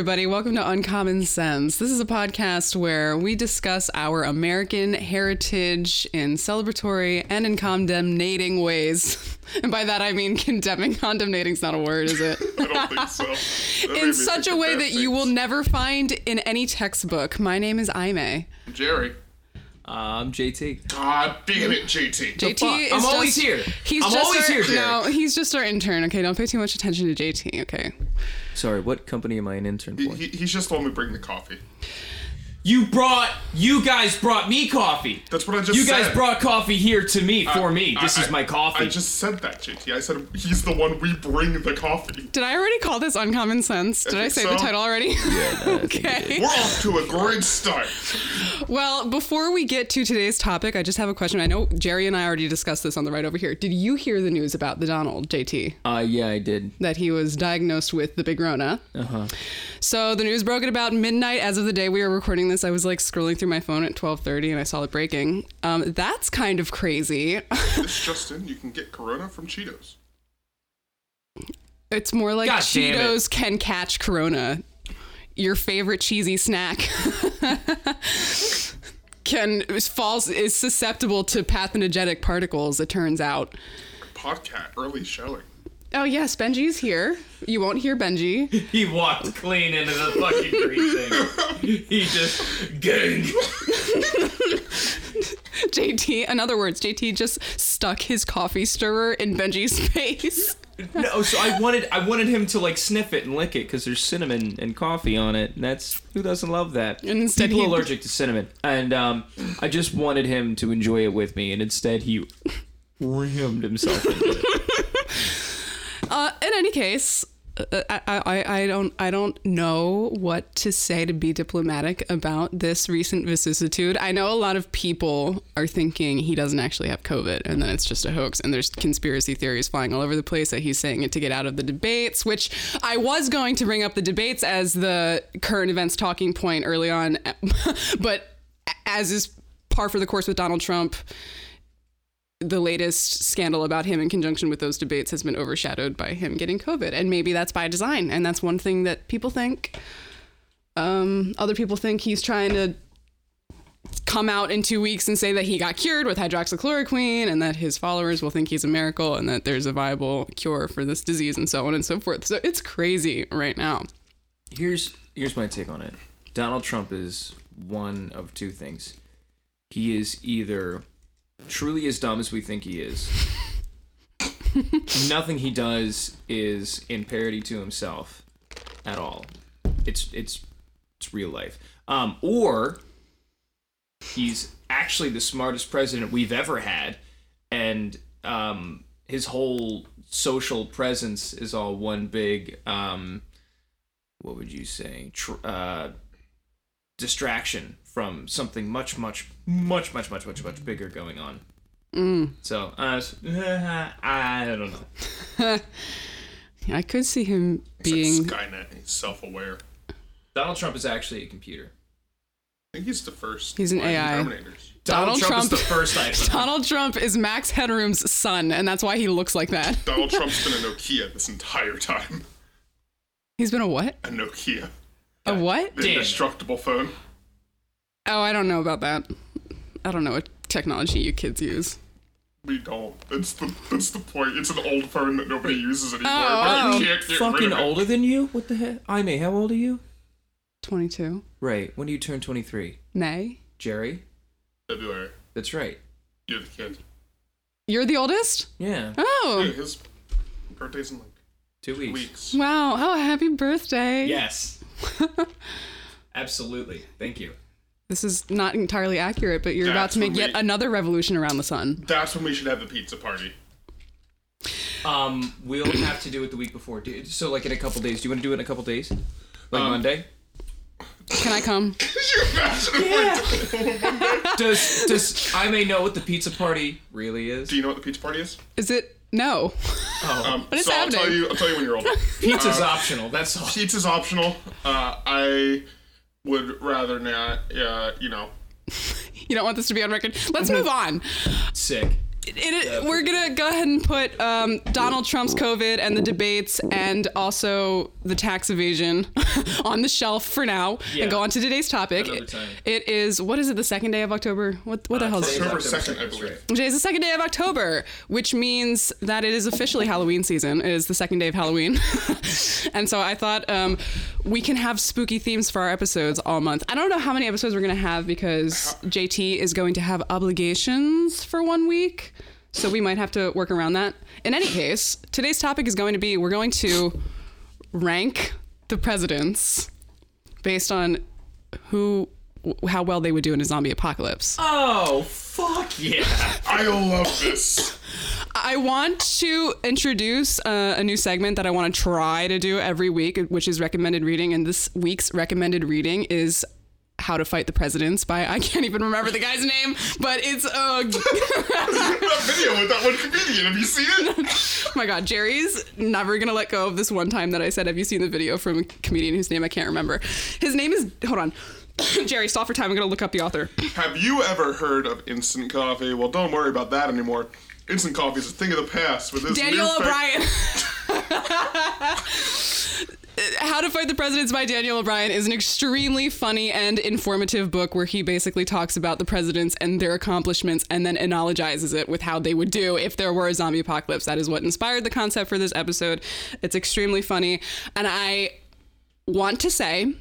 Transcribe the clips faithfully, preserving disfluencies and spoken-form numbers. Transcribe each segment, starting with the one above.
everybody. Welcome to Uncommon Sense. This is a podcast where we discuss our American heritage in celebratory and in condemnating ways. And by that, I mean condemning. Condemnating is not a word, is it? I don't think so. In such a way that you will never find in any textbook. My name is Aimee. I'm Jerry. I'm J T. God damn it, J T. J T is I'm just, always here. He's I'm just always our, here, Jerry. No, he's just our intern, okay? Don't pay too much attention to J T, okay? Sorry, what company am I an intern for? He, he, he's just told me bring the coffee. You brought... You guys brought me coffee. That's what I just you said. You guys brought coffee here to me, I, for me. This I, is my coffee. I just said that, J T. I said he's the one we bring the coffee. Did I already call this Uncommon Sense? Did I, I say so. The title already? Yeah, no, okay. We're off to a great start. Well, before we get to today's topic, I just have a question. I know Jerry and I already discussed this on the right over here. Did you hear the news about the Donald, J T? Uh, yeah, I did. That he was diagnosed with the Big Rona. Uh-huh. So the news broke at about midnight as of the day we were recording this. I was like scrolling through my phone at twelve thirty and I saw it breaking. Um, that's kind of crazy. It's just in, you can get Corona from Cheetos. It's more like God Cheetos can catch Corona. Your favorite cheesy snack can is false is susceptible to pathogenic particles, it turns out. Podcast early showing. Oh, yes, Benji's here. You won't hear Benji. He walked clean into the fucking green thing. He just... Gang. J T, in other words, J T just stuck his coffee stirrer in Benji's face. No, so I wanted I wanted him to, like, sniff it and lick it, because there's cinnamon and coffee on it, and that's... Who doesn't love that? And instead People he... allergic to cinnamon. And um, I just wanted him to enjoy it with me, and instead he rammed himself into it. Uh, in any case, I, I, I don't I don't know what to say to be diplomatic about this recent vicissitude. I know a lot of people are thinking he doesn't actually have COVID and that it's just a hoax. And there's conspiracy theories flying all over the place that he's saying it to get out of the debates, which I was going to bring up the debates as the current events talking point early on. But as is par for the course with Donald Trump, the latest scandal about him in conjunction with those debates has been overshadowed by him getting COVID. And maybe that's by design. And that's one thing that people think. Um, other people think he's trying to come out in two weeks and say that he got cured with hydroxychloroquine and that his followers will think he's a miracle and that there's a viable cure for this disease and so on and so forth. So it's crazy right now. Here's here's my take on it. Donald Trump is one of two things. He is either... truly as dumb as we think he is. Nothing he does is in parody to himself at all. It's it's it's real life. Um, or he's actually the smartest president we've ever had, and um, his whole social presence is all one big um, what would you say? Tr- uh, distraction from something much, much, much, much, much, much, much bigger going on. Mm. So, uh, I don't know. I could see him he's being... like Skynet, he's self-aware. Donald Trump is actually a computer. I think he's the first. He's an A I. Donald, Donald Trump, Trump is the first iPhone. Donald Trump is Max Headroom's son, and that's why he looks like that. Donald Trump's been a Nokia this entire time. He's been a what? A Nokia. A what? An indestructible phone. Oh, I don't know about that. I don't know what technology you kids use. We don't. It's the that's the point. It's an old phone that nobody uses anymore. Oh, oh. Can't get fucking rid of it. Older than you? What the heck? Aimee, how old are you? twenty-two. Right. When do you turn twenty-three? May. Jerry? February. That's right. You're the kid. You're the oldest? Yeah. Oh. Yeah, his birthday's in like two weeks. weeks. Wow. Oh, happy birthday. Yes. Absolutely. Thank you. This is not entirely accurate, but you're that's about to make yet we, another revolution around the sun. That's when we should have the pizza party. Um, we'll have to do it the week before. So, like, in a couple days. Do you want to do it in a couple days? Like um, Monday? Can I come? Yeah. does, does Aimee know what the pizza party really is? Do you know what the pizza party is? Is it? No. Oh. Um, what is so happening? I'll tell you, I'll tell you when you're older. Pizza's uh, optional. That's all. Pizza's optional. Uh, I... would rather not, uh, you know. You don't want this to be on record? Let's move on. Sick. It, we're gonna go ahead and put um, Donald Trump's COVID and the debates and also the tax evasion on the shelf for now, yeah. and go on to today's topic. It, it is what is it? The second day of October? What what uh, the hell is it? October second, I believe. Today is the second day of October, which means that it is officially Halloween season. It is the second day of Halloween, and so I thought um, we can have spooky themes for our episodes all month. I don't know how many episodes we're gonna have because J T is going to have obligations for one week. So we might have to work around that. In any case, today's topic is going to be, we're going to rank the presidents based on who, how well they would do in a zombie apocalypse. Oh, fuck yeah. I love this. I want to introduce uh, a new segment that I want to try to do every week, which is recommended reading. And this week's recommended reading is How to Fight the Presidents by, I can't even remember the guy's name, but it's uh, a video with that one comedian. Have you seen it? Oh my God, Jerry's never gonna let go of this one time that I said, have you seen the video from a comedian whose name I can't remember? His name is, hold on. Jerry, stop for time. I'm gonna look up the author. Have you ever heard of instant coffee? Well, don't worry about that anymore. Instant coffee is a thing of the past with this Daniel O'Brien. How to Fight the Presidents by Daniel O'Brien is an extremely funny and informative book where he basically talks about the presidents and their accomplishments and then analogizes it with how they would do if there were a zombie apocalypse. That is what inspired the concept for this episode. It's extremely funny. And I want to say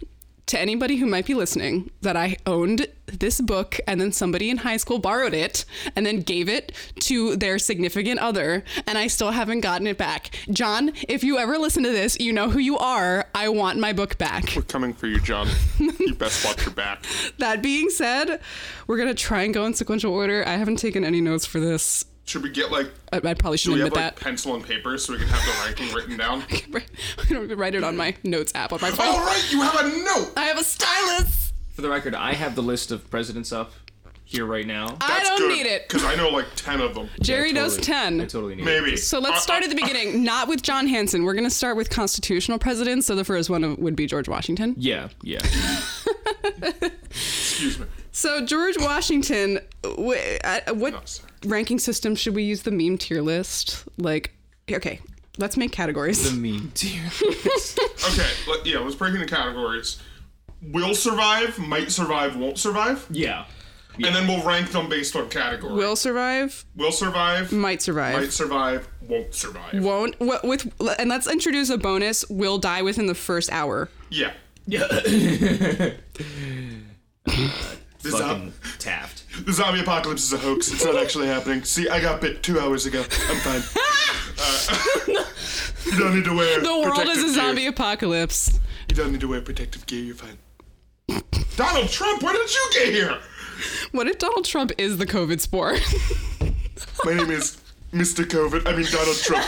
to anybody who might be listening that I owned this book and then somebody in high school borrowed it and then gave it to their significant other and I still haven't gotten it back. John, if you ever listen to this, you know who you are. I want my book back. We're coming for you, John. You best watch your back. That being said, we're going to try and go in sequential order. I haven't taken any notes for this. Should we get like... I, I probably shouldn't admit that. Do we have like pencil and paper so we can have the ranking written down? I don't write it on my notes app on my phone. All right, you have a note. I have a stylus. For the record, I have the list of presidents up here right now. That's I don't good, need it. Because I know like ten of them. Jerry yeah, totally, knows ten. I totally need Maybe. It. So let's start uh, at the beginning. Uh, not with John Hanson. We're going to start with constitutional presidents. So the first one would be George Washington. Yeah, yeah. Excuse me. So George Washington, wh- uh, what no, ranking system should we use? The meme tier list? Like, okay, let's make categories. The meme tier list. Okay, let, yeah, let's break into categories. Will survive, might survive, won't survive. Yeah. yeah. And then we'll rank them based on category. Will survive. Will survive. Might survive. Might survive, won't survive. Won't, wh- with, and let's introduce a bonus, will die within the first hour. Yeah. Yeah. uh, The fucking zomb- Taft. The zombie apocalypse is a hoax. It's not actually happening. See, I got bit two hours ago. I'm fine. Uh, you don't need to wear The world is a gear. Zombie apocalypse. You don't need to wear protective gear. You're fine. Donald Trump, where did you get here? What if Donald Trump is the COVID spore? My name is Mister COVID. I mean, Donald Trump.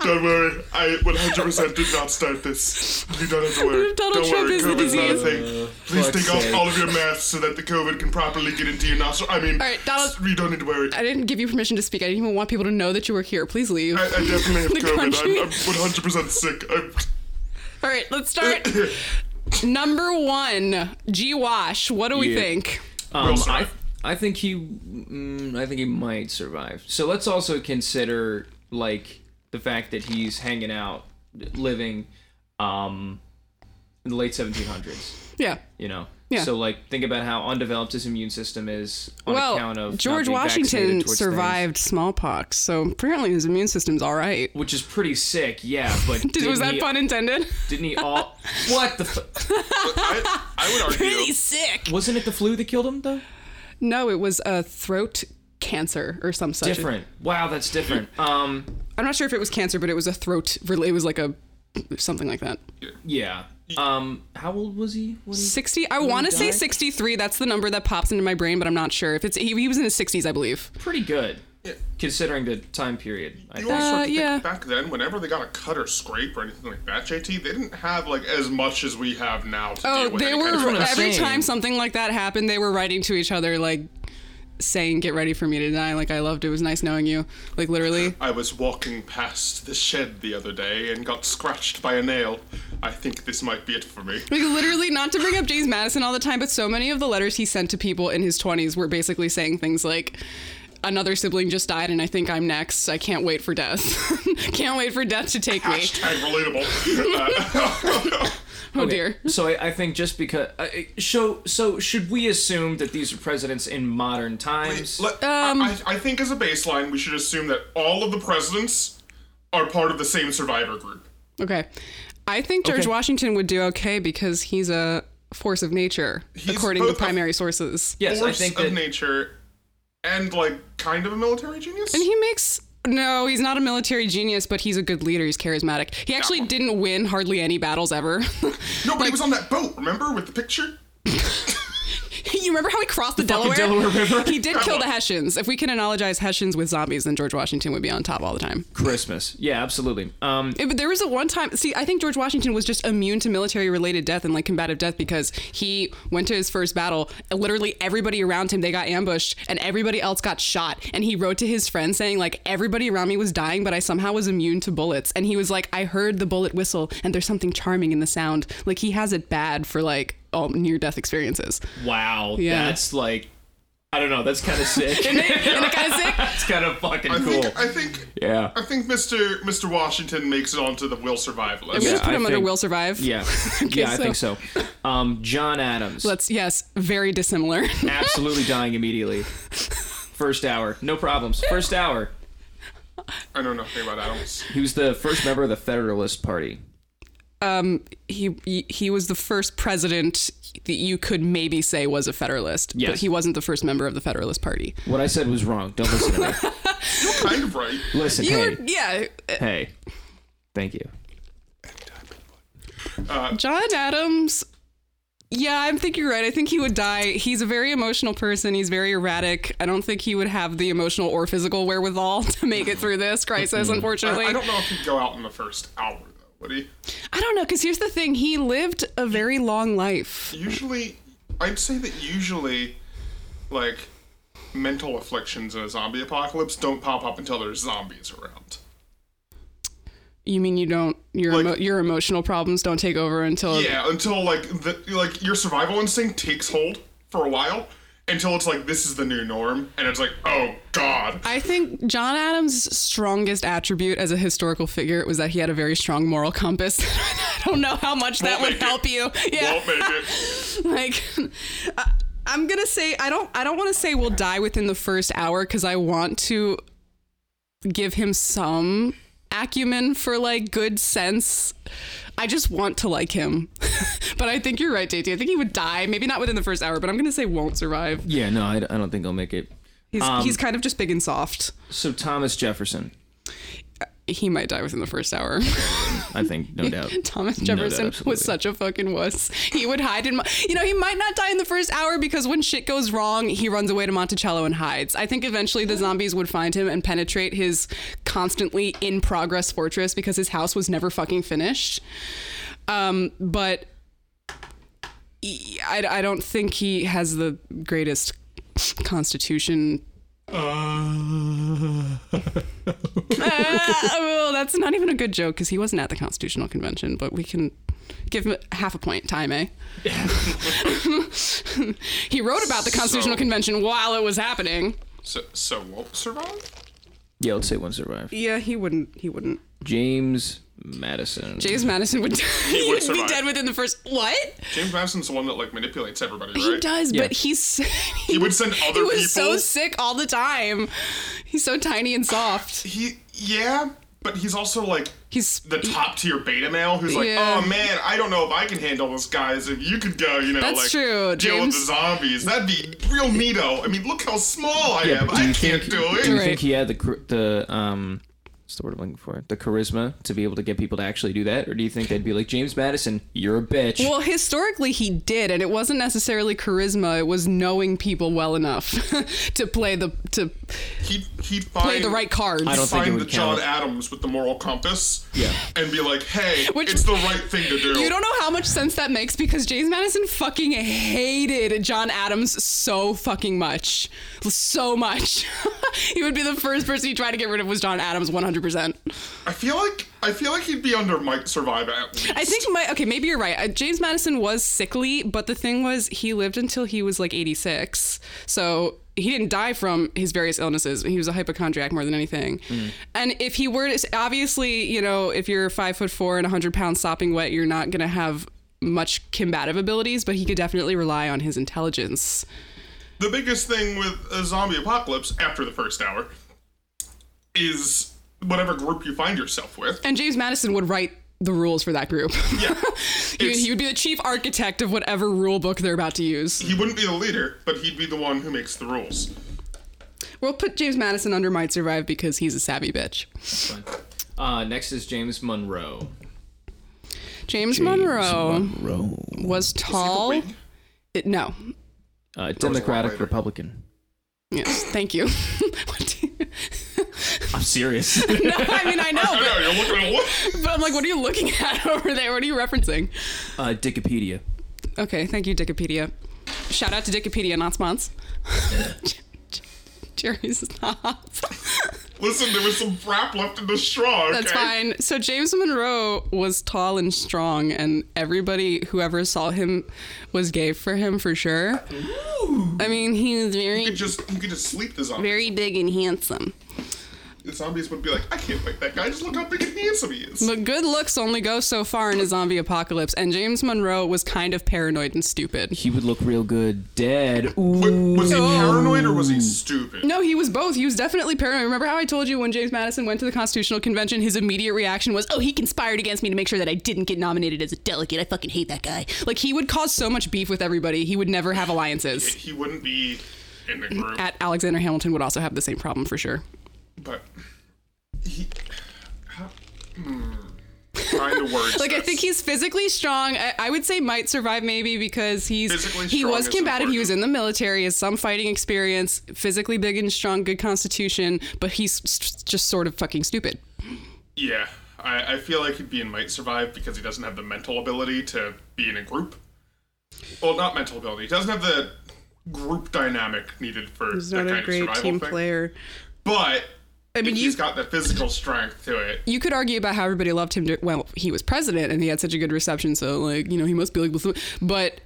Don't worry, I one hundred percent did not start this. You don't have to worry. Donald don't Trump worry, is COVID's not a thing. Uh, Please take sake. off all of your masks so that the COVID can properly get into your nostril. I mean, all right, Donald, you don't need to worry. I didn't give you permission to speak. I didn't even want people to know that you were here. Please leave. I, I definitely have COVID. I'm, I'm one hundred percent sick. I'm... All right, let's start. Number one, G. Wash. What do we yeah. think? Um, I, I think he, mm, I think he might survive. So let's also consider like. The fact that he's hanging out, living, um, in the late seventeen hundreds. Yeah. You know? Yeah. So, like, think about how undeveloped his immune system is on well, account of George Washington survived things. Smallpox, so apparently his immune system's all right. Which is pretty sick, yeah, but... Did, was that he, pun intended? Didn't he all... What the... Fu- I, I would argue... Pretty sick! Wasn't it the flu that killed him, though? No, it was a throat... cancer or some such. Different. Wow, that's different. Um, I'm not sure if it was cancer, but it was a throat. It was like a something like that. Yeah. Um, how old was he? When he sixty. I want to say sixty-three. That's the number that pops into my brain, but I'm not sure if it's. He, he was in his sixties, I believe. Pretty good, yeah. Considering the time period. I you think. also have to uh, yeah. think back then, whenever they got a cut or scrape or anything like that, J T, they didn't have like as much as we have now. To oh, deal with they were every time something like that happened, they were writing to each other like. saying get ready for me to die, like I loved it, it was nice knowing you, like literally. I was walking past the shed the other day and got scratched by a nail. I think this might be it for me. Like literally, not to bring up James Madison all the time, but so many of the letters he sent to people in his twenties were basically saying things like, another sibling just died and I think I'm next. I can't wait for death. Can't wait for death to take me. Hashtag relatable. Oh, okay. Dear. So I, I think just because... Uh, so, so should we assume that these are presidents in modern times? Wait, let, um, I, I think as a baseline, we should assume that all of the presidents are part of the same survivor group. Okay. I think George okay. Washington would do okay because he's a force of nature, he's according to primary f- sources. Yes, force I think that, of nature and, like, kind of a military genius? And he makes... No, he's not a military genius, but he's a good leader. He's charismatic. He actually didn't win hardly any battles ever. No, but like, he was on that boat, remember, with the picture? You remember how he crossed the, the Delaware? Delaware River? He did kill the Hessians. If we can analogize Hessians with zombies, then George Washington would be on top all the time. Christmas. Yeah, absolutely. Um, it, but there was a one time... See, I think George Washington was just immune to military-related death and, like, combative death because he went to his first battle. And literally, everybody around him, they got ambushed, and everybody else got shot. And he wrote to his friend saying, like, everybody around me was dying, but I somehow was immune to bullets. And he was like, I heard the bullet whistle, and there's something charming in the sound. Like, he has it bad for, like... Oh, near-death experiences. Wow. Yeah. That's like, I don't know, that's kind of sick. Isn't it, it kind of sick? That's kind of fucking I cool. Think, I think yeah. I think Mr. Mr. Washington makes it onto the Will Survive list. I'm going to put I him think, under Will Survive. Yeah, okay, yeah, so. I think so. Um, John Adams. Let's Yes, very dissimilar. Absolutely dying immediately. First hour. No problems. First hour. I know nothing about Adams. He was the first member of the Federalist Party. Um, he, he he was the first president that you could maybe say was a Federalist, yes. But he wasn't the first member of the Federalist Party. What I said was wrong. Don't listen to me. You're kind of right. Listen, you hey. Were, yeah. Hey. Thank you. Uh, John Adams... Yeah, I think you're right. I think he would die. He's a very emotional person. He's very erratic. I don't think he would have the emotional or physical wherewithal to make it through this crisis, unfortunately. I, I don't know if he'd go out in the first hour. I don't know, because here's the thing. He lived a very long life. Usually, I'd say that usually, like, mental afflictions in a zombie apocalypse don't pop up until there's zombies around. You mean you don't, your like, emo- your emotional problems don't take over until... Yeah, until, like, the, like your survival instinct takes hold for a while, until it's like, this is the new norm, and it's like, oh, God. I think John Adams' strongest attribute as a historical figure was that he had a very strong moral compass. I don't know how much that Won't would help it. you. Yeah. Won't make it. Like, I, I'm going to say, I don't, I don't want to say we'll die within the first hour, because I want to give him some acumen for, like, good sense. I just want to like him. But I think you're right, J T. I think he would die. Maybe not within the first hour, but I'm going to say won't survive. Yeah, no, I, I don't think he'll make it. He's, um, he's kind of just big and soft. So Thomas Jefferson. He might die within the first hour. I think, no doubt. Thomas Jefferson no doubt, was such a fucking wuss. He would hide in... Mo- you know, he might not die in the first hour because when shit goes wrong, he runs away to Monticello and hides. I think eventually the zombies would find him and penetrate his constantly in-progress fortress because his house was never fucking finished. Um, but I, I don't think he has the greatest constitution... Uh. uh, well, that's not even a good joke because he wasn't at the Constitutional Convention, but we can give him half a point time, eh? He wrote about the Constitutional so, Convention while it was happening. So, so won't survive? Yeah, let's say won't survive. Yeah, he wouldn't. He wouldn't. James Madison. James Madison would, he would be dead within the first... What? James Madison's the one that, like, manipulates everybody, right? He does, yeah. But he's... He, he would send other people... He was people. so sick all the time. He's so tiny and soft. He... Yeah, but he's also, like, he's the top-tier beta male who's like, yeah. Oh, man, I don't know if I can handle this, guys. If you could go, you know, That's like, true. deal James... with the zombies. That'd be real neato. I mean, look how small I yeah, am. I can't think, do it. Do you right. think he had the... the um. what's the word I'm looking for? The charisma to be able to get people to actually do that? Or do you think they'd be like, James Madison, you're a bitch? Well, historically he did, and it wasn't necessarily charisma. It was knowing people well enough to play the to he'd, he'd find, play the right cards. I don't think find it would the count. John Adams with the moral compass, yeah, and be like, hey, which, it's the right thing to do. You don't know how much sense that makes because James Madison fucking hated John Adams so fucking much, so much. He would be the first person he tried to get rid of was John Adams, one hundred percent. I feel like I feel like he'd be under Mike Cervida at least. I think my okay, maybe you're right. Uh, James Madison was sickly, but the thing was he lived until he was like eighty-six, so he didn't die from his various illnesses. He was a hypochondriac more than anything. Mm. And if he were to, obviously, you know, if you're five foot four and one hundred pounds sopping wet, you're not gonna have much combative abilities, but he could definitely rely on his intelligence. The biggest thing with a zombie apocalypse after the first hour is whatever group you find yourself with. And James Madison would write the rules for that group. Yeah. he, he would be the chief architect of whatever rule book they're about to use. He wouldn't be the leader, but he'd be the one who makes the rules. We'll put James Madison under Might Survive because he's a savvy bitch. That's fine. Uh, next is James Monroe. James, James Monroe, Monroe was tall. Is he it, no. Uh, Democratic Republican. Yes, thank you. What do you... I'm serious. No, I mean, I know. I, but, I know, you're looking at what? But I'm like, what are you looking at over there? What are you referencing? Uh, Dickipedia. Okay, thank you, Dickipedia. Shout out to Dickipedia, not spons. Jerry's not. Listen, there was some crap left in the straw. Okay? That's fine. So James Monroe was tall and strong, and everybody, whoever saw him, was gay for him for sure. Ooh. I mean, he was very. You could just, you could just sleep the zombies. Very big and handsome. The zombies would be like, I can't fight that guy. Just look how big and handsome he is. But good looks only go so far in a zombie apocalypse, and James Monroe was kind of paranoid and stupid. He would look real good dead. Ooh. Was he paranoid or was he stupid? No, he was both. He was definitely paranoid. Remember how I told you when James Madison went to the Constitutional Convention, his immediate reaction was, oh, he conspired against me to make sure that I didn't get nominated as a delegate. I fucking hate that guy. Like, he would cause so much beef with everybody. He would never have alliances. He wouldn't be in the group. At Alexander Hamilton would also have the same problem for sure. But he, how, hmm, find the words. Like this. I think he's physically strong. I, I would say Might Survive maybe because he's physically he was combative. He was in the military, has some fighting experience, physically big and strong, good constitution, but he's st- just sort of fucking stupid. Yeah, I, I feel like he'd be in Might Survive because he doesn't have the mental ability to be in a group. Well, not mental ability. He doesn't have the group dynamic needed for he's that kind of survival thing. He's not a great team player, but. I mean, he's you, got that physical strength to it. You could argue about how everybody loved him. To, well, he was president and he had such a good reception. So, like, you know, he must be like, but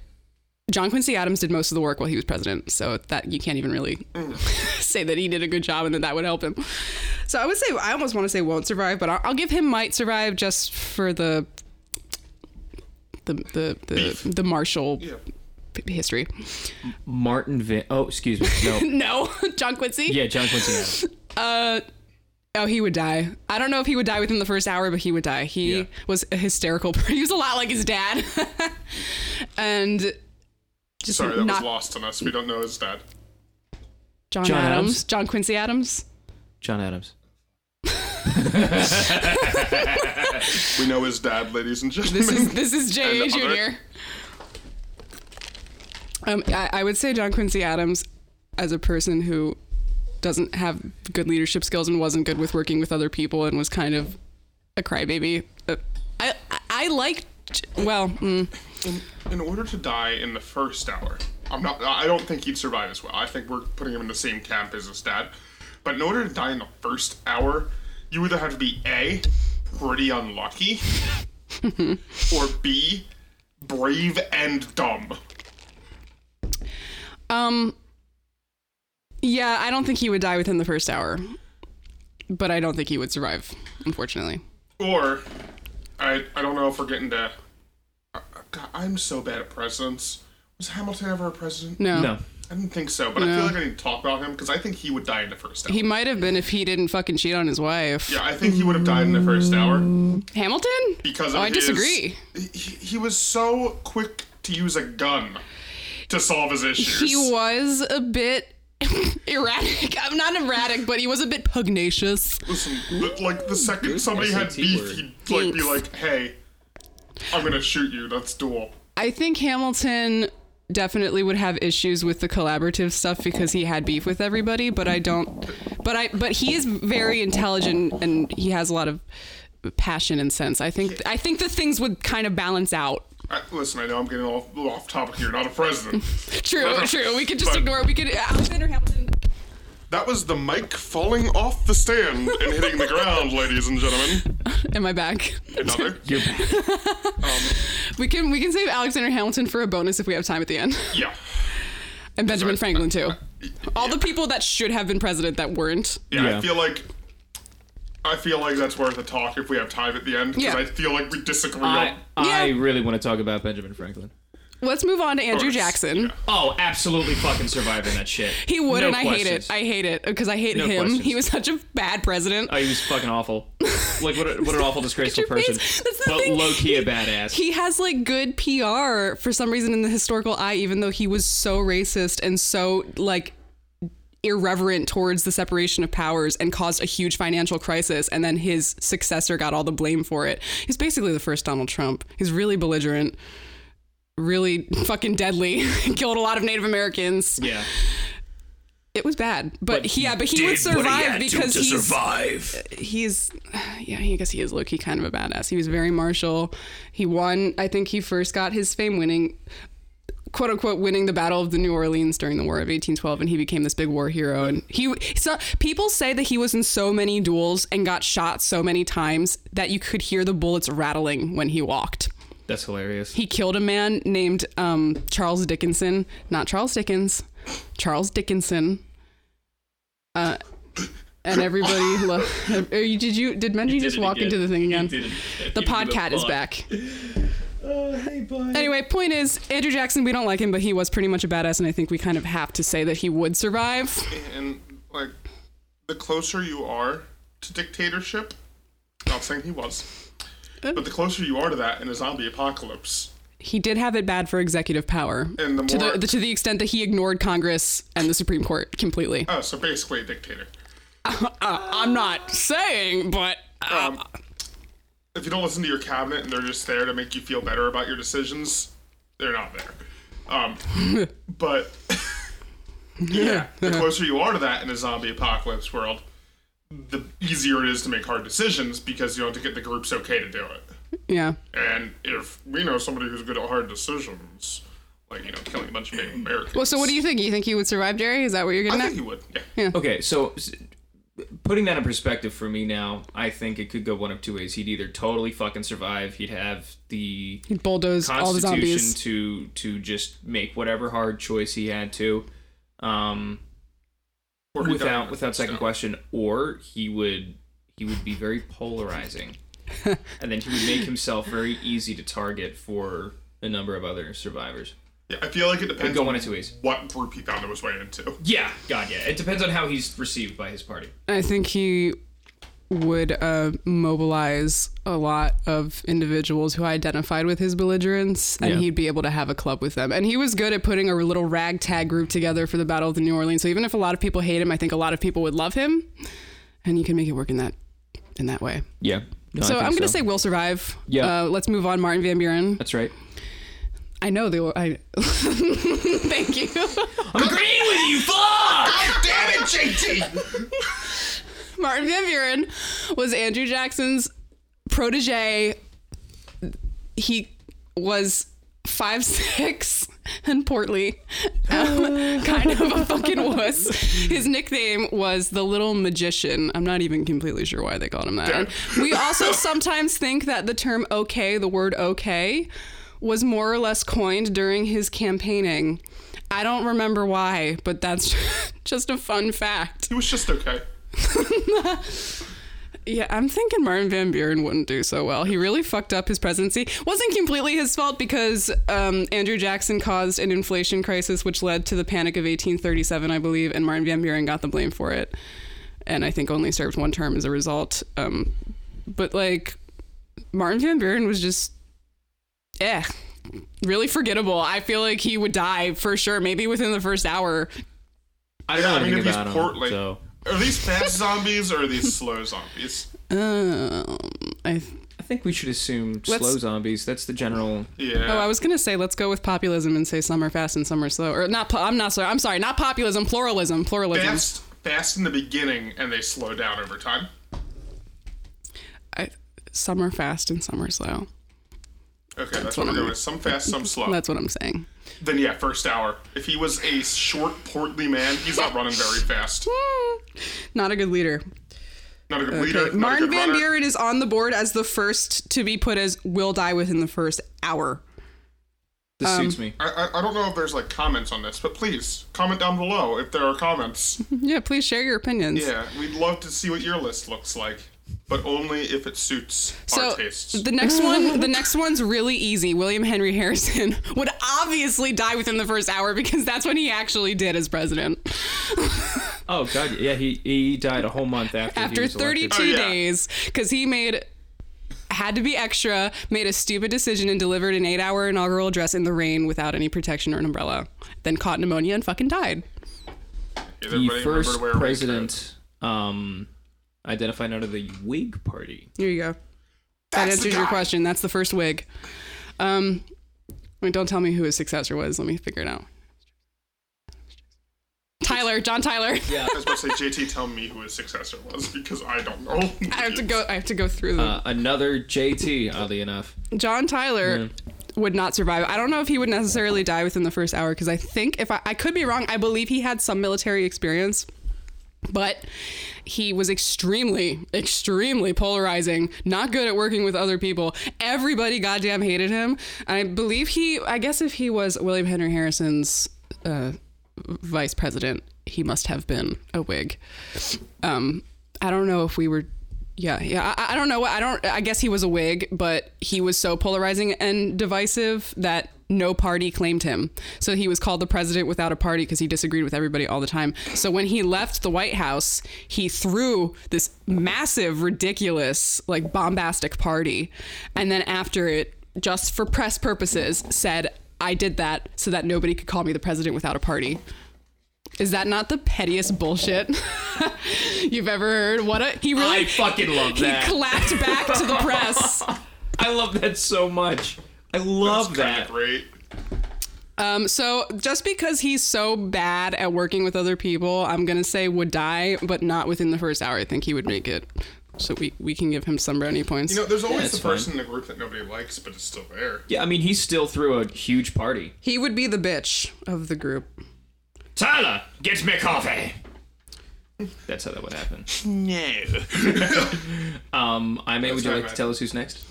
John Quincy Adams did most of the work while he was president. So that you can't even really mm. say that he did a good job and that that would help him. So I would say I almost want to say won't survive, but I'll, I'll give him Might Survive just for the the the the, the, the Marshall. Yeah. History. Martin Van. Oh, excuse me. No. no. John Quincy. Yeah, John Quincy Adams. Uh. Oh, he would die. I don't know if he would die within the first hour, but he would die. He yeah. was a hysterical. He was a lot like his dad. and just sorry, that not, was lost on us. We don't know his dad. John, John Adams. Adams. John Quincy Adams. John Adams. We know his dad, ladies and gentlemen. This is this is J A Junior Um, I, I would say John Quincy Adams, as a person who doesn't have good leadership skills and wasn't good with working with other people and was kind of a crybaby. Uh, I I like well. Mm. In, in order to die in the first hour, I'm not. I don't think he'd survive as well. I think we're putting him in the same camp as his dad. But in order to die in the first hour, you either have to be A, pretty unlucky, or B, brave and dumb. Um, yeah, I don't think he would die within the first hour, but I don't think he would survive, unfortunately. Or, I I don't know if we're getting to, uh, God, I'm so bad at presidents. Was Hamilton ever a president? No. No. I didn't think so, but no. I feel like I need to talk about him because I think he would die in the first hour. He might have been if he didn't fucking cheat on his wife. Yeah, I think he would have died in the first hour. Hamilton? Because of oh, I his, disagree. He, he was so quick to use a gun. To solve his issues. He was a bit Erratic. I'm not erratic, but he was a bit pugnacious. Listen, but like the second somebody had beef, he'd like be like, hey, I'm going to shoot you. That's dual. I think Hamilton definitely would have issues with the collaborative stuff because he had beef with everybody, but I don't, but I, but he is very intelligent and he has a lot of passion and sense. I think, I think the things would kind of balance out. I, listen, I know I'm getting off, off topic here. Not a president. true, true. We could just but ignore it. We could... Alexander Hamilton. That was the mic falling off the stand and hitting the ground, ladies and gentlemen. Am I back? Another. You're back. um, we, can, we can save Alexander Hamilton for a bonus if we have time at the end. Yeah. And Benjamin Sorry. Franklin, too. Uh, yeah. All the people that should have been president that weren't. Yeah, yeah. I feel like... I feel like that's worth a talk if we have time at the end, because yeah. I feel like we disagree. I, on- I yeah. really want to talk about Benjamin Franklin. Let's move on to Andrew Jackson. Yeah. Oh, absolutely fucking surviving that shit. He would, no and I questions. hate it. I hate it, because I hate no him. Questions. He was such a bad president. Oh, he was fucking awful. Like, what, a, what an awful, disgraceful person. But low-key a badass. He has, like, good P R for some reason in the historical eye, even though he was so racist and so, like... irreverent towards the separation of powers and caused a huge financial crisis, and then his successor got all the blame for it. He's basically the first Donald Trump. He's really belligerent, really fucking deadly. Killed a lot of Native Americans. Yeah. It was bad, but, but he, yeah, but he would survive he because to, to he's, survive. he's, yeah, I guess he is low-key kind of a badass. He was very martial. He won. I think he first got his fame winning quote unquote winning the Battle of the New Orleans during the War of eighteen twelve, and he became this big war hero. And he, so people say that he was in so many duels and got shot so many times that you could hear the bullets rattling when he walked. That's hilarious. He killed a man named um, Charles Dickinson, not Charles Dickens, Charles Dickinson. Uh, and everybody, lo- did you did Benji just walk again. into the thing again? The podcat is back. Uh, hey, boy. Anyway, point is, Andrew Jackson, we don't like him, but he was pretty much a badass, and I think we kind of have to say that he would survive. And, like, the closer you are to dictatorship, not saying he was, uh, but the closer you are to that in a zombie apocalypse. He did have it bad for executive power, and the more, to, the, the, to the extent that he ignored Congress and the Supreme Court completely. Oh, so basically a dictator. Uh, uh, I'm not saying, but... Uh, um, If you don't listen to your cabinet and they're just there to make you feel better about your decisions, they're not there. Um, but, yeah, the closer you are to that in a zombie apocalypse world, the easier it is to make hard decisions because you don't have to get the group's okay to do it. Yeah. And if we know somebody who's good at hard decisions, like, you know, killing a bunch of Native Americans. Well, so what do you think? You think he would survive, Jerry? Is that what you're getting I at? I think he would, yeah. yeah. Okay, so... Putting that in perspective for me now, I think it could go one of two ways. He'd either totally fucking survive. He'd have the he'd bulldoze all the zombies to to just make whatever hard choice he had to, um, or without without second stuff. question. Or he would he would be very polarizing, and then he would make himself very easy to target for a number of other survivors. Yeah, I feel like it depends go on one two ways. what group he found his way into. Yeah, God, yeah. It depends on how he's received by his party. I think he would uh, mobilize a lot of individuals who identified with his belligerence, and yeah. he'd be able to have a club with them. And he was good at putting a little ragtag group together for the Battle of the New Orleans. So even if a lot of people hate him, I think a lot of people would love him, and you can make it work in that in that way. Yeah. No, so I'm going to so. say we'll survive. Yeah. Uh, let's move on. Martin Van Buren. That's right. I know they were. I Thank you. I'm agreeing with you. Fuck! God damn it, J T. Martin Van Buren was Andrew Jackson's protege. He was five six and portly, um, kind of a fucking wuss. His nickname was the Little Magician. I'm not even completely sure why they called him that. And we also sometimes think that the term "okay," the word "okay," was more or less coined during his campaigning. I don't remember why, but that's just a fun fact. He was just okay. Yeah, I'm thinking Martin Van Buren wouldn't do so well. He really fucked up his presidency. Wasn't completely his fault because um, Andrew Jackson caused an inflation crisis, which led to the Panic of eighteen thirty-seven, I believe, and Martin Van Buren got the blame for it. And I think only served one term as a result. Um, but, like, Martin Van Buren was just Eh, really forgettable. I feel like he would die for sure, maybe within the first hour. I don't know anything I mean, about these port, them. Like, so. Are these fast zombies or are these slow zombies? Um, I. Th- I think we should assume let's, slow zombies. That's the general. Yeah. Oh, I was gonna say let's go with populism and say some are fast and some are slow. Or not. Po- I'm not sorry. I'm sorry. Not populism. Pluralism. Pluralism. Fast, fast in the beginning, and they slow down over time. I, some are fast and some are slow. Okay, that's, that's what I'm doing. Some fast, some slow. That's what I'm saying. Then yeah, first hour. If he was a short, portly man, he's not running very fast. Not a good leader. Not a good leader. Okay. Martin Van Buren is on the board as the first to be put as will die within the first hour. This um, suits me. I, I don't know if there's like comments on this, but please comment down below if there are comments. Yeah, please share your opinions. Yeah, we'd love to see what your list looks like, but only if it suits so our tastes. So the next one, the next one's really easy. William Henry Harrison would obviously die within the first hour because that's when he actually did as president. Oh God, yeah, he he died a whole month after. After he was thirty-two elected. days, because he made had to be extra, made a stupid decision and delivered an eight-hour inaugural address in the rain without any protection or an umbrella. Then caught pneumonia and fucking died. The first president. Um, identified out of the Whig Party. There you go. That's that answers your question. That's the first Whig. Um, wait, don't tell me who his successor was. Let me figure it out. Tyler, John Tyler. Yeah, I was about to say, J T, tell me who his successor was because I don't know. I have to go. I have to go through them. Uh, another J T, oddly enough. John Tyler yeah. would not survive. I don't know if he would necessarily die within the first hour because I think if I, I could be wrong, I believe he had some military experience. But he was extremely, extremely polarizing, not good at working with other people. Everybody goddamn hated him. I believe he, I guess if he was William Henry Harrison's uh, vice president, he must have been a Whig. Um, I don't know if we were, yeah, yeah. I, I don't know. I don't, I guess he was a Whig, but he was so polarizing and divisive that no party claimed him. So he was called the president without a party because he disagreed with everybody all the time. So when he left the White House, he threw this massive, ridiculous, like bombastic party. And then after it, just for press purposes, said, I did that so that nobody could call me the president without a party. Is that not the pettiest bullshit you've ever heard? What a, he really, I fucking love that. He clapped back to the press. I love that so much. I love that. That's kinda great. Um, so just because he's so bad at working with other people, I'm going to say would die, but not within the first hour. I think he would make it. So we, we can give him some brownie points. You know, there's always yeah, the person fine. in the group that nobody likes, but it's still there. Yeah, I mean, he still threw a huge party. He would be the bitch of the group. Tyler, get me coffee. That's how that would happen. No. um, I may, would you like bad. to tell us who's next?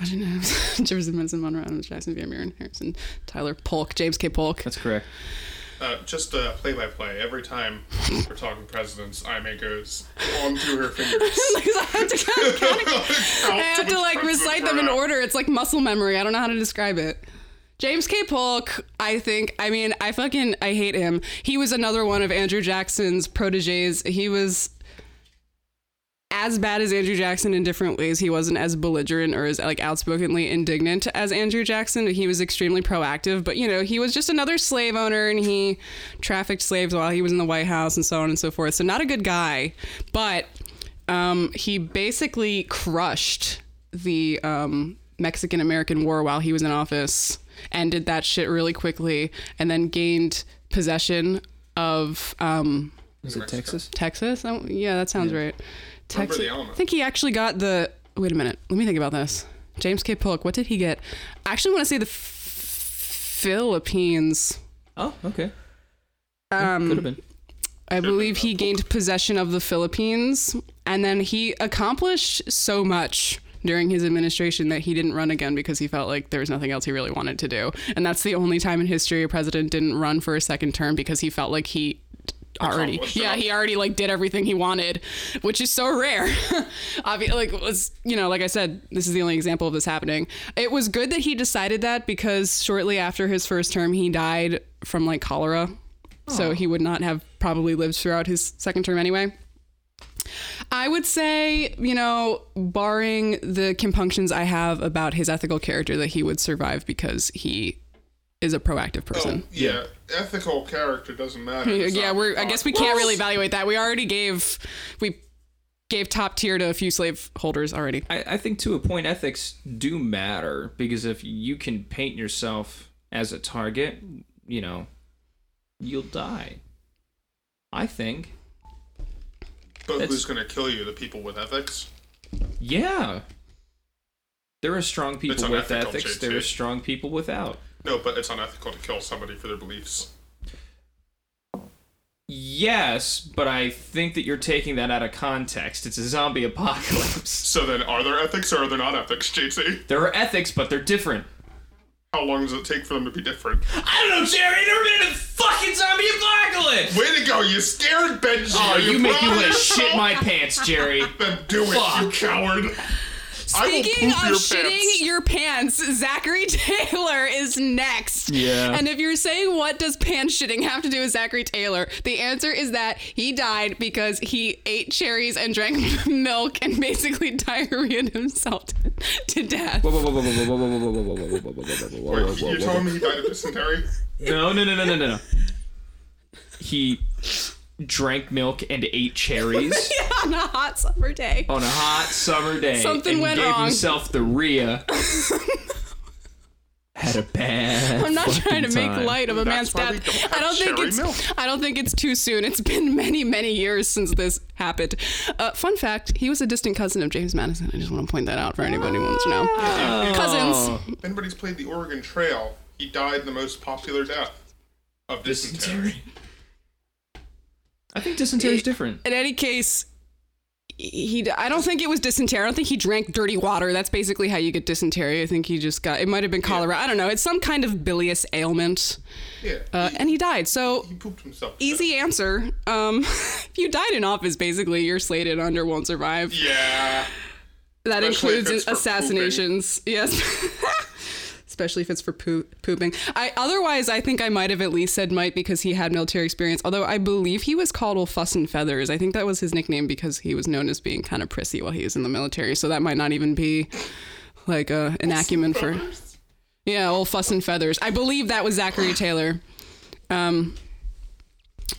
I don't know. Jefferson, Madison, Monroe, Adams, Jackson, Van Buren, Harrison, Tyler, Polk, James K. Polk. That's correct. Uh, just uh, play-by-play. Every time we're talking presidents, Aimee goes on through her fingers. I have to, kind of, kind of, I have to like recite them in order. It's like muscle memory. I don't know how to describe it. James K. Polk, I think, I mean, I fucking, I hate him. He was another one of Andrew Jackson's proteges. He was as bad as Andrew Jackson in different ways. He wasn't as belligerent or as like outspokenly indignant as Andrew Jackson. He was extremely proactive, but you know, he was just another slave owner and he trafficked slaves while he was in the White House and so on and so forth. So not a good guy, but um, he basically crushed the um, Mexican-American War while he was in office, ended that shit really quickly, and then gained possession of... Um, Is it Texas? Texas? Oh, yeah, that sounds yeah. right. Texas. I think he actually got the... Wait a minute. Let me think about this. James K. Polk, what did he get? I actually want to say the f- Philippines. Oh, okay. Um, Could have been. I believe he gained possession of the Philippines, and then he accomplished so much during his administration that he didn't run again because he felt like there was nothing else he really wanted to do. And that's the only time in history a president didn't run for a second term because he felt like he... already yeah he already like did everything he wanted, which is so rare. Obviously, like was you know like I said, this is the only example of this happening. It was good that he decided that because shortly after his first term he died from like cholera. oh. So he would not have probably lived throughout his second term anyway. I would say, you know, barring the compunctions I have about his ethical character, that he would survive because he is a proactive person. Oh, yeah. yeah, ethical character doesn't matter. It's yeah, we're. I guess we can't really evaluate that. We already gave we gave top tier to a few slave holders already. I, I think to a point, ethics do matter, because if you can paint yourself as a target, you know, you'll die. I think. But That's, who's going to kill you? The people with ethics? Yeah. There are strong people with ethics. There are strong people without. No, but it's unethical to kill somebody for their beliefs. Yes, but I think that you're taking that out of context. It's a zombie apocalypse. So then, are there ethics or are there not ethics, J T? There are ethics, but they're different. How long does it take for them to be different? I don't know, Jerry! I've never been in a fucking zombie apocalypse! Way to go! You scared Benji! Oh, you, you make me want to shit my pants, Jerry. Then do it, Fuck. you coward. Speaking of your shitting pants. your pants, Zachary Taylor is next. Yeah. And if you're saying, what does pants shitting have to do with Zachary Taylor? The answer is that he died because he ate cherries and drank milk and basically diarrheaed himself to death. Whoa, whoa, whoa, whoa, whoa, whoa, whoa, whoa, whoa, whoa, whoa, whoa, whoa, whoa. You're telling me he died of dysentery? No, no, no, no, no, no. He drank milk and ate cherries. Yeah, on a hot summer day. On a hot summer day. Something and went wrong. And gave himself the rhea. Had a bad I'm not trying to time. make light of a That's man's death. I don't think it's. Milk. I don't think it's too soon. It's been many, many years since this happened. Uh, fun fact: he was a distant cousin of James Madison. I just want to point that out for anybody who wants to know. Oh. Cousins. If anybody's played the Oregon Trail, he died the most popular death of dysentery. dysentery. I think dysentery is different. In any case, he, I don't think it was dysentery. I don't think he drank dirty water. That's basically how you get dysentery. I think he just got, it might have been cholera. Yeah. I don't know. It's some kind of bilious ailment. Yeah. Uh, he, and he died. So, he pooped himself easy down. answer. Um, if you died in office, basically, you're slated under won't survive. Yeah. That Especially includes assassinations. Pooping. Yes. Especially if it's for poop, pooping. I Otherwise, I think I might have at least said might because he had military experience. Although I believe he was called Old Fuss and Feathers. I think that was his nickname because he was known as being kind of prissy while he was in the military. So that might not even be like a, an acumen for... Yeah, Old Fuss and Feathers. I believe that was Zachary Taylor. Um,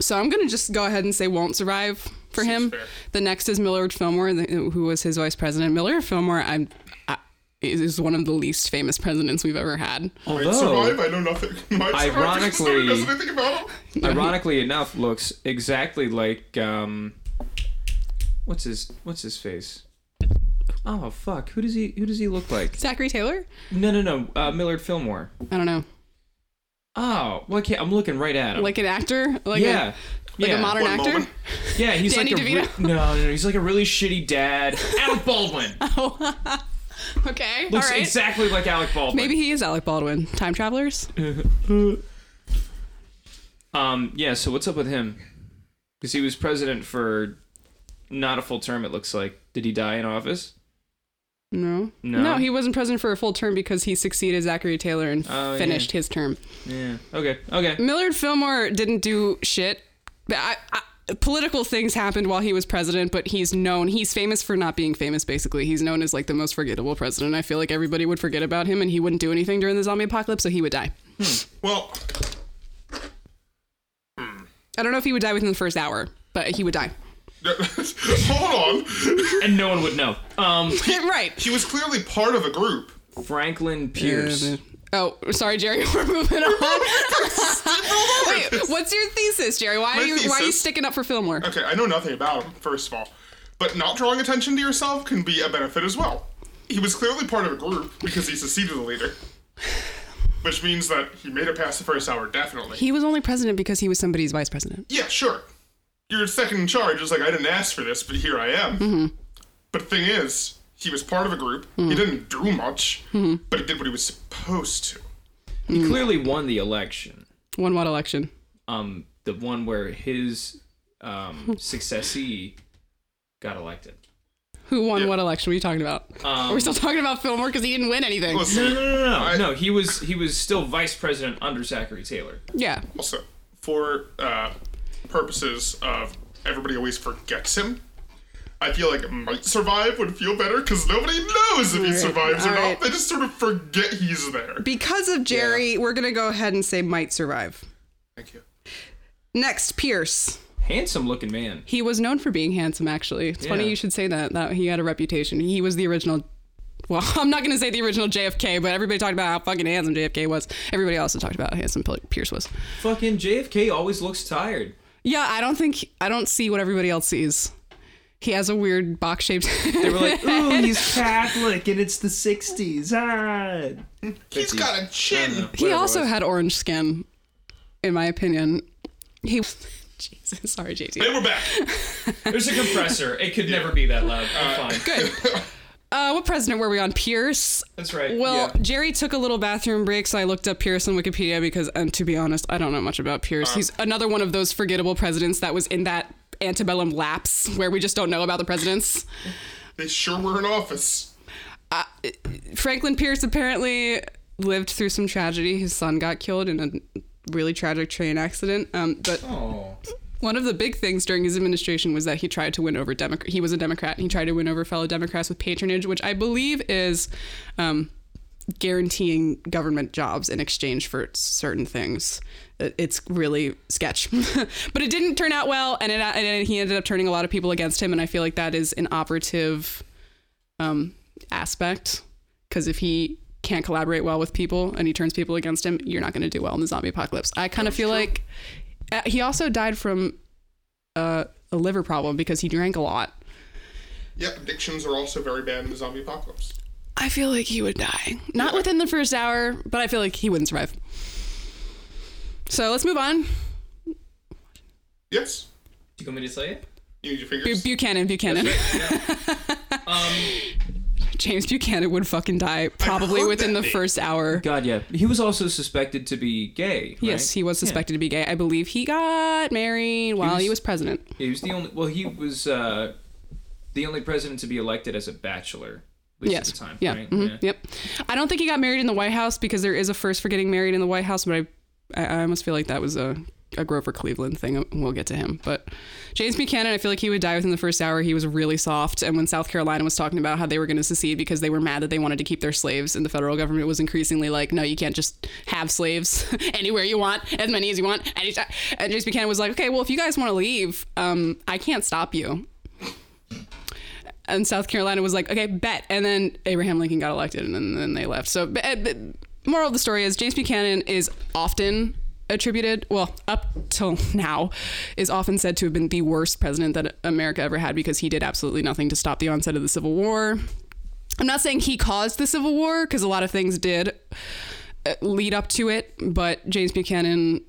so I'm going to just go ahead and say won't survive for Seems him. Fair. The next is Millard Fillmore, who was his vice president. Millard Fillmore, I'm... I, is one of the least famous presidents we've ever had. Although, survive, I know nothing. My ironically, doesn't anything about him. Ironically enough, looks exactly like um, what's his what's his face? Oh fuck, who does he who does he look like? Zachary Taylor? No, no, no, uh, Millard Fillmore. I don't know. Oh, well, I can't, I'm looking right at him. Like an actor? Like yeah. A, Like yeah. a modern One actor? Moment. Yeah, he's Danny like a re- no, no, no, he's like a really shitty dad. Alec Baldwin. Oh. Okay, Looks all right. exactly like Alec Baldwin. Maybe he is Alec Baldwin. Time travelers? um, yeah, so what's up with him? Because he was president for not a full term, it looks like. Did he die in office? No. No, no he wasn't president for a full term because he succeeded Zachary Taylor and oh, finished yeah. his term. Yeah, okay, okay. Millard Fillmore didn't do shit. I... I Political things happened while he was president, but he's known. He's famous for not being famous, basically. He's known as, like, the most forgettable president. I feel like everybody would forget about him, and he wouldn't do anything during the zombie apocalypse, so he would die. Hmm. Well... Hmm. I don't know if he would die within the first hour, but he would die. Hold on! And no one would know. Um, right. He was clearly part of a group. Franklin Pierce. Yeah, Oh, sorry, Jerry. We're moving on. Wait, what's your thesis, Jerry? Why My are you thesis, why are you sticking up for Fillmore? Okay, I know nothing about him, first of all, but not drawing attention to yourself can be a benefit as well. He was clearly part of a group because he succeeded the leader, which means that he made it past the first hour. Definitely. He was only president because he was somebody's vice president. Yeah, sure. You're second in charge. It's like I didn't ask for this, but here I am. Mm-hmm. But the thing is. He was part of a group. Mm. He didn't do much, mm-hmm. but he did what he was supposed to. He mm. clearly won the election. Won what election? Um, the one where his um, successee got elected. Who won yeah. what election? What are you talking about? Um, are we still talking about Fillmore because he didn't win anything? No, no, no, no. No, I, no he, was, he was still vice president under Zachary Taylor. Yeah. Also, for uh, purposes of everybody always forgets him, I feel like might survive would feel better because nobody knows if right. he survives All or right. not. They just sort of forget he's there. Because of Jerry, yeah. we're going to go ahead and say might survive. Thank you. Next, Pierce. Handsome looking man. He was known for being handsome, actually. It's yeah. funny you should say that, that. He had a reputation. He was the original... Well, I'm not going to say the original J F K, but everybody talked about how fucking handsome J F K was. Everybody also talked about how handsome Pierce was. Fucking J F K always looks tired. Yeah, I don't think... I don't see what everybody else sees. He has a weird box-shaped head. They were like, ooh, he's Catholic, and it's the sixties. Ah. He's got a chin. He also had orange skin, in my opinion. He... Jesus, sorry, J T. Hey, we're back. There's a compressor. It could yeah. never be that loud. Uh, fine. Good. Uh, what president were we on? Pierce? That's right. Well, yeah. Jerry took a little bathroom break, so I looked up Pierce on Wikipedia because, and to be honest, I don't know much about Pierce. Uh, He's another one of those forgettable presidents that was in that antebellum lapse where we just don't know about the presidents. They sure were in office. Uh, Franklin Pierce apparently lived through some tragedy. His son got killed in a really tragic train accident. Um, but... Oh. One of the big things during his administration was that he tried to win over Democrats. He was a Democrat. And he tried to win over fellow Democrats with patronage, which I believe is um, guaranteeing government jobs in exchange for certain things. It's really sketch, but it didn't turn out well. And, it, and he ended up turning a lot of people against him. And I feel like that is an operative um, aspect, because if he can't collaborate well with people and he turns people against him, you're not going to do well in the zombie apocalypse. I kind of feel true. like... He also died from uh, a liver problem because he drank a lot. Yep, yeah, addictions are also very bad in the zombie apocalypse. I feel like he would die. Not yeah. within the first hour, but I feel like he wouldn't survive. So let's move on. Yes. Do you want me to say it? You need your fingers. B- Buchanan, Buchanan. That's right. Yeah. um... James Buchanan would fucking die probably within the name. first hour. God, yeah. He was also suspected to be gay, right? Yes, he was suspected yeah. to be gay. I believe he got married while he was, he was president. He was the only... Well, he was uh, the only president to be elected as a bachelor, at least yes. at the time, yeah. right? Mm-hmm. Yeah. Yep. I don't think he got married in the White House because there is a first for getting married in the White House, but I, I almost feel like that was a... a Grover Cleveland thing. We'll get to him. But James Buchanan, I feel like he would die within the first hour. He was really soft. And when South Carolina was talking about how they were going to secede because they were mad that they wanted to keep their slaves, and the federal government was increasingly like, no, you can't just have slaves anywhere you want, as many as you want. And James Buchanan was like, okay, well, if you guys want to leave, um, I can't stop you. And South Carolina was like, okay, bet. And then Abraham Lincoln got elected, and then, then they left. So but, but, moral of the story is James Buchanan is often... attributed, well, up till now, is often said to have been the worst president that America ever had because he did absolutely nothing to stop the onset of the Civil War. I'm not saying he caused the Civil War, because a lot of things did lead up to it, but James Buchanan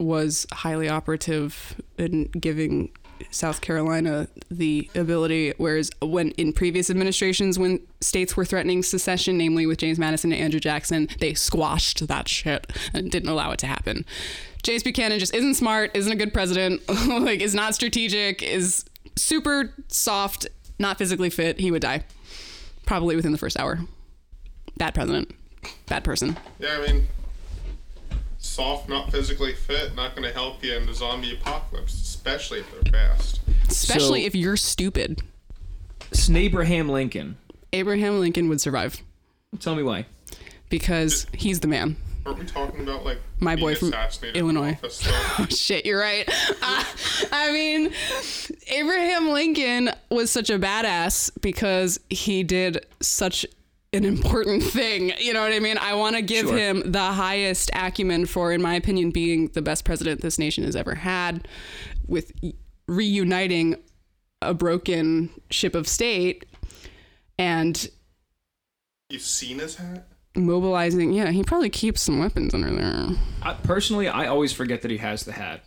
was highly operative in giving South Carolina the ability, whereas when in previous administrations, when states were threatening secession, namely with James Madison and Andrew Jackson, they squashed that shit and didn't allow it to happen. James Buchanan just isn't smart, isn't a good president, like is not strategic, is super soft, not physically fit. He would die probably within the first hour. Bad president, bad person. Yeah, I mean, soft, not physically fit, not going to help you in the zombie apocalypse, especially if they're fast. Especially so, if you're stupid. Abraham Lincoln. Abraham Lincoln would survive. Tell me why. Because Did, he's the man. Aren't we talking about, like, my being boy from Illinois? Oh, shit, you're right. uh, I mean, Abraham Lincoln was such a badass because he did such... an important thing, you know what I mean? I want to give sure. him the highest acumen for, in my opinion, being the best president this nation has ever had, with reuniting a broken ship of state and... You've seen his hat? Mobilizing, yeah, he probably keeps some weapons under there. I, personally, I always forget that he has the hat.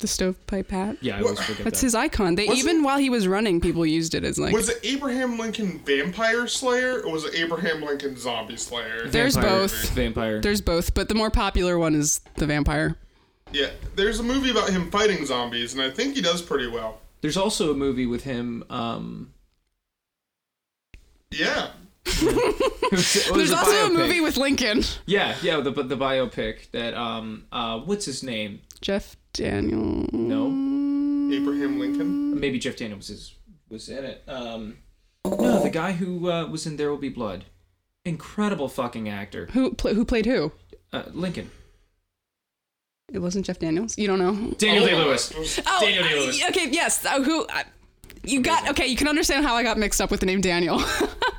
The stovepipe hat? Yeah, I always forget that. That's his icon. They was even it, while he was running, people used it as like... Was it Abraham Lincoln Vampire Slayer, or was it Abraham Lincoln Zombie Slayer? There's vampire both. Vampire. There's both, but the more popular one is the vampire. Yeah, there's a movie about him fighting zombies, and I think he does pretty well. There's also a movie with him, um... Yeah. was, there's a also biopic. a movie with Lincoln. Yeah, yeah, the, the biopic that, um... uh, what's his name? Jeff... Daniel. No. Abraham Lincoln? Maybe Jeff Daniel was his was in it. Um, no, the guy who uh, was in There Will Be Blood. Incredible fucking actor. Who pl- who played who? Uh, Lincoln. It wasn't Jeff Daniels? You don't know? Daniel Day-Lewis. Oh, Daniel Day-Lewis. I, okay, yes. Uh, who... I, you Amazing. got... Okay, you can understand how I got mixed up with the name Daniel.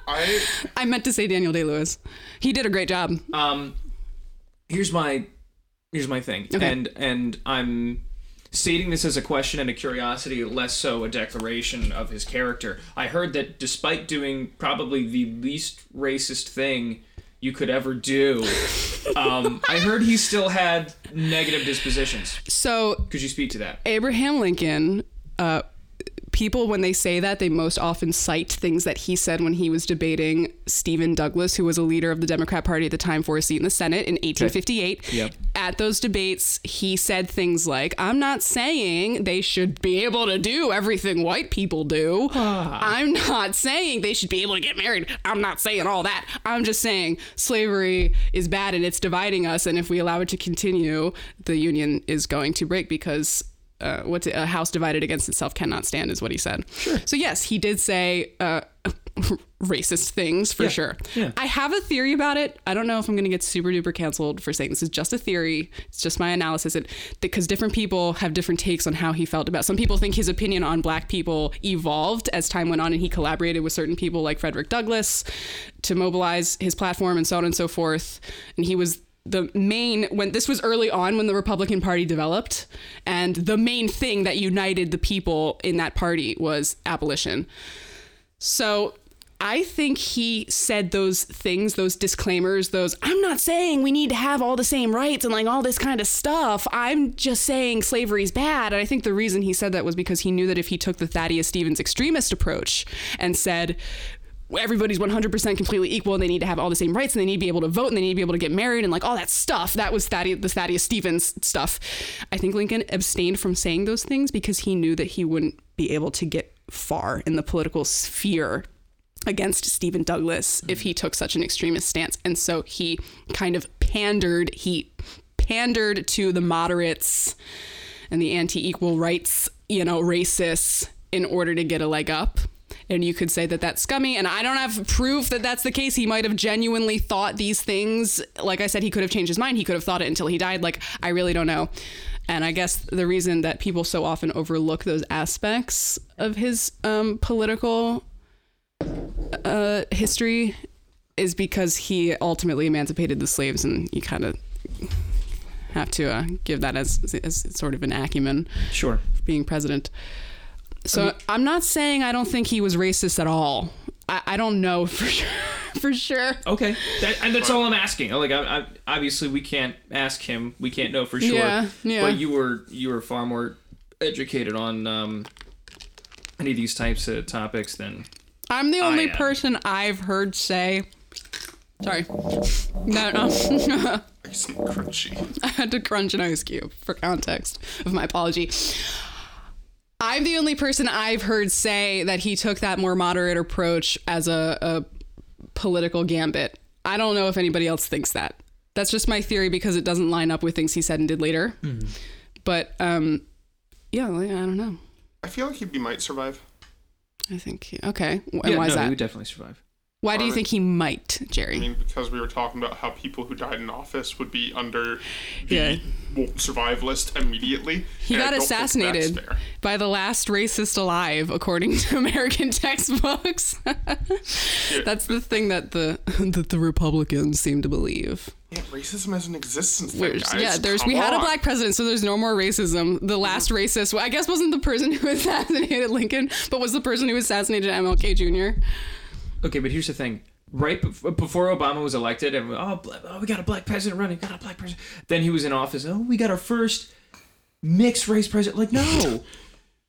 I I meant to say Daniel Day-Lewis. He did a great job. Um, here's my... Here's my thing. Okay. And, and I'm stating this as a question and a curiosity, less so a declaration of his character. I heard that despite doing probably the least racist thing you could ever do, um, I heard he still had negative dispositions. So... Could you speak to that? Abraham Lincoln... Uh, people, when they say that, they most often cite things that he said when he was debating Stephen Douglas, who was a leader of the Democrat Party at the time for a seat in the Senate in eighteen fifty-eight. Okay. Yep. At those debates, he said things like, I'm not saying they should be able to do everything white people do. I'm not saying they should be able to get married. I'm not saying all that. I'm just saying slavery is bad and it's dividing us. And if we allow it to continue, the Union is going to break because... Uh, what's it, a house divided against itself cannot stand is what he said. Sure. So yes, he did say uh, racist things for yeah. sure. Yeah. I have a theory about it. I don't know if I'm going to get super duper canceled for saying this is just a theory. It's just my analysis. It because different people have different takes on how he felt about. Some people think his opinion on black people evolved as time went on, and he collaborated with certain people like Frederick Douglass to mobilize his platform and so on and so forth. And he was. The main, when this was early on when the Republican Party developed, and the main thing that united the people in that party was abolition. So I think he said those things, those disclaimers, those, I'm not saying we need to have all the same rights and like all this kind of stuff. I'm just saying slavery's bad. And I think the reason he said that was because he knew that if he took the Thaddeus Stevens extremist approach and said, everybody's one hundred percent completely equal and they need to have all the same rights and they need to be able to vote and they need to be able to get married and like all that stuff. That was Thaddeus, the Thaddeus Stevens stuff. I think Lincoln abstained from saying those things because he knew that he wouldn't be able to get far in the political sphere against Stephen Douglas mm-hmm. if he took such an extremist stance. And so he kind of pandered, he pandered to the moderates and the anti-equal rights, you know, racists in order to get a leg up. And you could say that that's scummy. And I don't have proof that that's the case. He might have genuinely thought these things. Like I said, he could have changed his mind. He could have thought it until he died. Like, I really don't know. And I guess the reason that people so often overlook those aspects of his um, political uh, history is because he ultimately emancipated the slaves. And you kind of have to uh, give that as, as sort of an acumen. Sure. For being president. So um, I'm not saying I don't think he was racist at all. I, I don't know for sure. for sure. Okay, that, and that's all I'm asking. Like, I, I, obviously, we can't ask him. We can't know for sure. Yeah, yeah. But you were you were far more educated on um, any of these types of topics than I'm the only I person I've heard say. Sorry. No, no. Ice crunchy. I had to crunch an ice cube for context of my apology. I'm the only person I've heard say that he took that more moderate approach as a, a political gambit. I don't know if anybody else thinks that. That's just my theory because it doesn't line up with things he said and did later. Mm-hmm. But, um, yeah, I don't know. I feel like he might survive. I think, he, okay. And yeah, why no, is that? He would definitely survive. Why do you think he might, Jerry? I mean, because we were talking about how people who died in office would be under the yeah. won't survive list immediately. He got assassinated by the last racist alive, according to American textbooks. yeah. That's the thing that the that the Republicans seem to believe. Yeah, racism as an existence thing, guys. Yeah, there's Come we had on. a black president, so there's no more racism. The last mm-hmm. racist, I guess, wasn't the person who assassinated Lincoln, but was the person who assassinated M L K Junior Okay, but here's the thing. Right before Obama was elected, and oh, oh, we got a black president running, got a black president. Then he was in office. Oh, we got our first mixed race president. Like, no,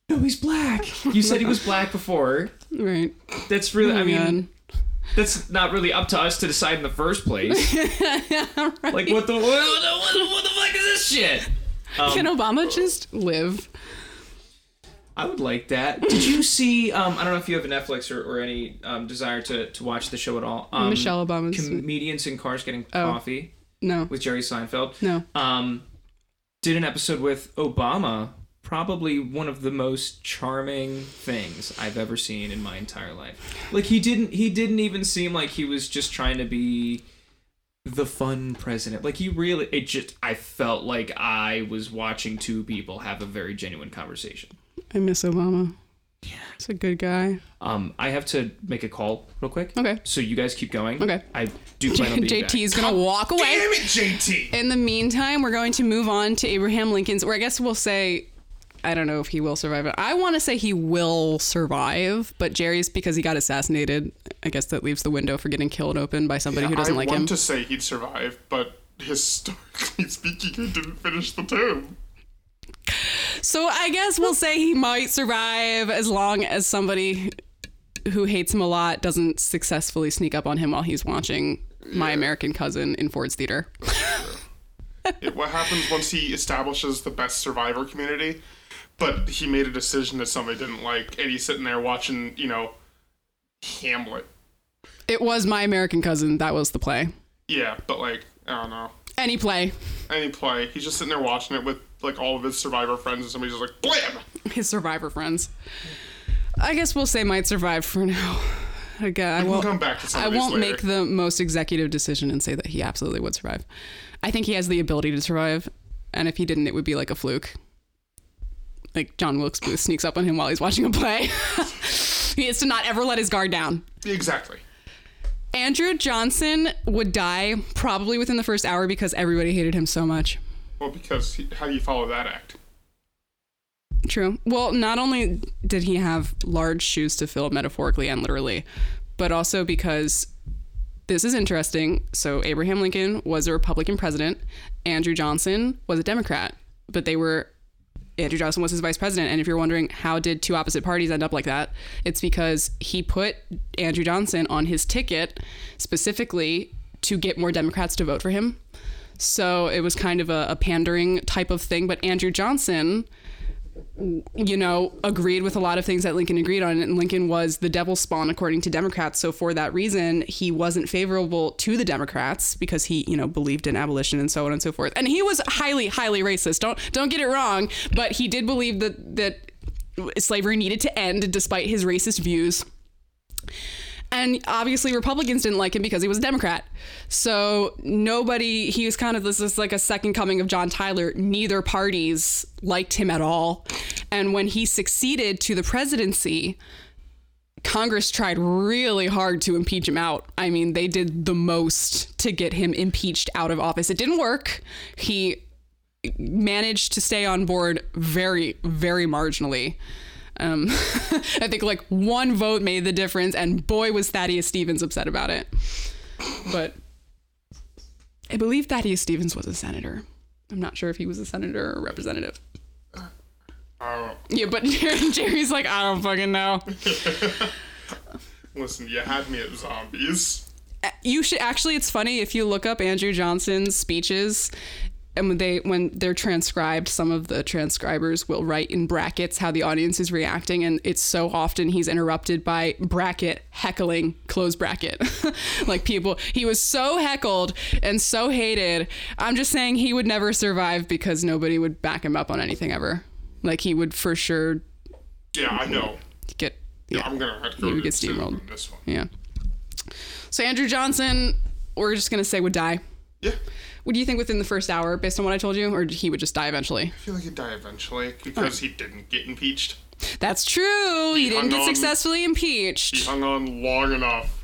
no, he's black. You said he was black before, right? That's really, oh, I mean, God. that's not really up to us to decide in the first place. yeah, right. Like, what the what, what, what the fuck is this shit? Um, Can Obama just live? I would like that. Did you see, um, I don't know if you have a Netflix or, or any um, desire to, to watch the show at all. Um, Michelle Obama's... Comedians in Cars Getting oh, Coffee. No. With Jerry Seinfeld. No. Um, did an episode with Obama probably one of the most charming things I've ever seen in my entire life. Like, he didn't he didn't even seem like he was just trying to be the fun president. Like, he really, it just, I felt like I was watching two people have a very genuine conversation. I miss Obama. Yeah. He's a good guy. Um, I have to make a call real quick. Okay. So you guys keep going. Okay. I do plan on being J T back. Is going to walk away. Damn it, J T! In the meantime, we're going to move on to Abraham Lincoln's, or I guess we'll say, I don't know if he will survive it. I want to say he will survive, but Jerry's, because he got assassinated, I guess that leaves the window for getting killed open by somebody yeah, who doesn't I like him. I want to say he'd survive, but historically speaking, he didn't finish the term. So I guess we'll say he might survive as long as somebody who hates him a lot doesn't successfully sneak up on him while he's watching My yeah. American Cousin in Ford's Theater. It, what happens once he establishes the best survivor community? But he made a decision that somebody didn't like, and he's sitting there watching, you know, Hamlet. It was My American Cousin. That was the play. Yeah, but, like, I don't know. Any play. Any play. He's just sitting there watching it with, like, all of his survivor friends, and somebody's just like, blam! His survivor friends. I guess we'll say might survive for now. Again, I won't, come back to I won't make the most executive decision and say that he absolutely would survive. I think he has the ability to survive, and if he didn't, it would be like a fluke. Like, John Wilkes Booth sneaks up on him while he's watching a play. He is to not ever let his guard down. Exactly. Andrew Johnson would die probably within the first hour because everybody hated him so much. Well, because he, how do you follow that act? True. Well, not only did he have large shoes to fill metaphorically and literally, but also because this is interesting. So Abraham Lincoln was a Republican president. Andrew Johnson was a Democrat, but they were... Andrew Johnson was his vice president, and if you're wondering how did two opposite parties end up like that, it's because he put Andrew Johnson on his ticket specifically to get more Democrats to vote for him. So it was kind of a, a pandering type of thing, but Andrew Johnson, you know, agreed with a lot of things that Lincoln agreed on, and Lincoln was the devil's spawn according to Democrats. So for that reason, he wasn't favorable to the Democrats because he, you know, believed in abolition and so on and so forth. And he was highly, highly racist. Don't don't get it wrong, but he did believe that that slavery needed to end despite his racist views. And obviously Republicans didn't like him because he was a Democrat. So nobody, he was kind of this is like a second coming of John Tyler. Neither parties liked him at all. And when he succeeded to the presidency, Congress tried really hard to impeach him out. I mean, they did the most to get him impeached out of office. It didn't work. He managed to stay on board very, very marginally. Um, I think like one vote made the difference, and boy was Thaddeus Stevens upset about it. But I believe Thaddeus Stevens was a senator. I'm not sure if he was a senator or a representative. Uh, yeah, but Jerry's like, I don't fucking know. Listen, you had me at zombies. You should actually. It's funny if you look up Andrew Johnson's speeches. And when, they, when they're transcribed, some of the transcribers will write in brackets how the audience is reacting. And it's so often he's interrupted by bracket heckling, close bracket. Like people, he was so heckled and so hated. I'm just saying he would never survive because nobody would back him up on anything ever. Like he would for sure. Yeah, I know. Get, yeah, yeah, I'm going to have to go to get steamrolled on this one. Yeah. So Andrew Johnson, we're just going to say would die. Yeah. What do you think within the first hour, based on what I told you, or he would just die eventually? I feel like he'd die eventually because He didn't get impeached. That's true. He, he didn't get on, successfully impeached. He hung on long enough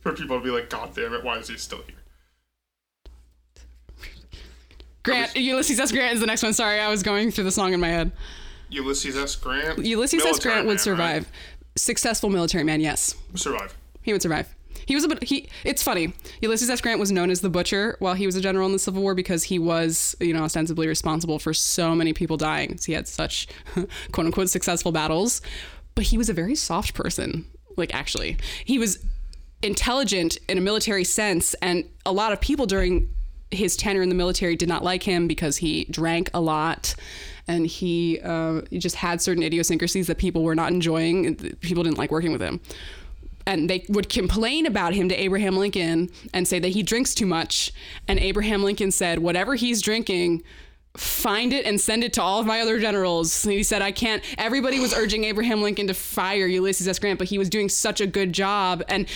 for people to be like, God damn it, why is he still here? Grant, was, Ulysses S. Grant is the next one. Sorry, I was going through the song in my head. Ulysses S. Grant? Ulysses S. Grant would man, survive. Right? Successful military man, yes. Survive. He would survive. He was a bit, he, it's funny. Ulysses S. Grant was known as the butcher while he was a general in the Civil War because he was, you know, ostensibly responsible for so many people dying. He had such quote unquote successful battles, but he was a very soft person. Like actually, he was intelligent in a military sense. And a lot of people during his tenure in the military did not like him because he drank a lot and he, uh, he just had certain idiosyncrasies that people were not enjoying. People didn't like working with him. And they would complain about him to Abraham Lincoln and say that he drinks too much. And Abraham Lincoln said, whatever he's drinking, find it and send it to all of my other generals. And he said, I can't. Everybody was urging Abraham Lincoln to fire Ulysses S. Grant, but he was doing such a good job. And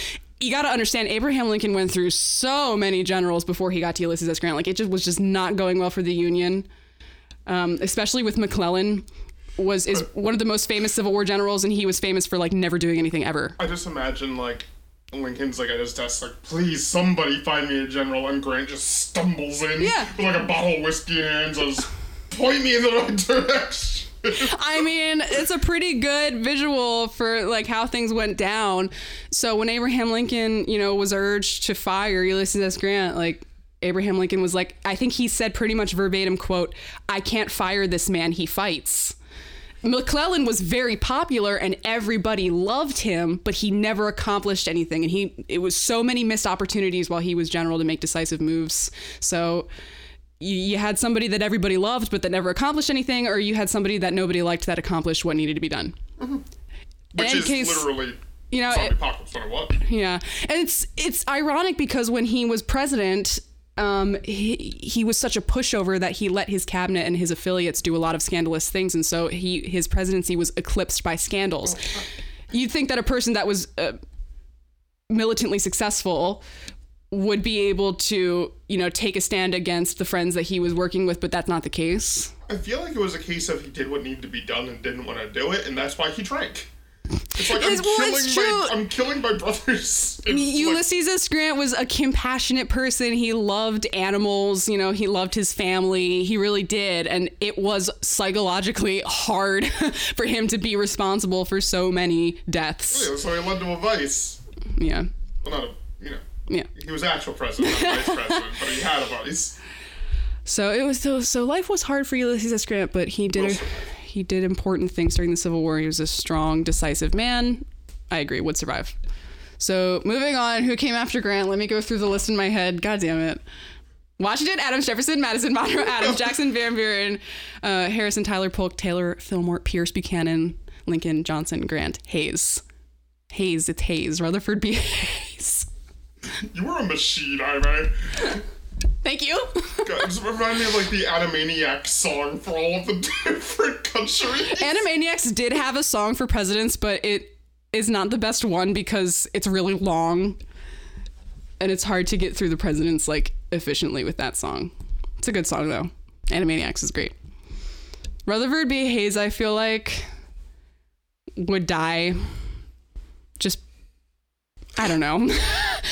you got to understand, Abraham Lincoln went through so many generals before he got to Ulysses S. Grant. Like, it just was just not going well for the Union, um, especially with McClellan. Was is but, one of the most famous Civil War generals, and he was famous for, like, never doing anything ever. I just imagine, like, Lincoln's, like, at his desk, like, please, somebody find me a general, and Grant just stumbles in yeah. with, like, a bottle of whiskey in hand, says, point me in the right direction. I mean, it's a pretty good visual for, like, how things went down. So when Abraham Lincoln, you know, was urged to fire Ulysses S. Grant, like, Abraham Lincoln was like, I think he said pretty much verbatim, quote, I can't fire this man, he fights. McClellan was very popular and everybody loved him, but he never accomplished anything. And he, it was so many missed opportunities while he was general to make decisive moves. So you, you had somebody that everybody loved, but that never accomplished anything, or you had somebody that nobody liked that accomplished what needed to be done. Mm-hmm. Which is case, literally, you know, zombie apocalypse, no matter what. Yeah. And it's, it's ironic because when he was president, Um, he, he was such a pushover that he let his cabinet and his affiliates do a lot of scandalous things. And so he, his presidency was eclipsed by scandals. You'd think that a person that was uh, militantly successful would be able to, you know, take a stand against the friends that he was working with, but that's not the case. I feel like it was a case of he did what needed to be done and didn't want to do it. And that's why he drank. It's like, it's, I'm, well, killing it's my, I'm killing my brothers. It's Ulysses like, S. Grant was a compassionate person. He loved animals. You know, he loved his family. He really did. And it was psychologically hard for him to be responsible for so many deaths. Yeah, so he led to a vice. Yeah. Well, not a, you know. Yeah. He was actual president, not vice president, but he had a vice. So it was, so, so life was hard for Ulysses S. Grant, but he did it. He did important things during the Civil War. He was a strong, decisive man. I agree, would survive. So moving on, who came after Grant? Let me go through the list in my head. God damn it. Washington, Adams, Jefferson, Madison, Monroe, Adams, Jackson, Van Buren, uh, Harrison, Tyler, Polk, Taylor, Fillmore, Pierce, Buchanan, Lincoln, Johnson, Grant, Hayes. Hayes, it's Hayes. Rutherford B. Hayes. You were a machine, Aimee. Thank you. God, it just reminded me of, like, the Animaniacs song for all of the different countries. Animaniacs did have a song for presidents, but it is not the best one because it's really long. And it's hard to get through the presidents, like, efficiently with that song. It's a good song, though. Animaniacs is great. Rutherford B. Hayes, I feel like, would die. Just, I don't know.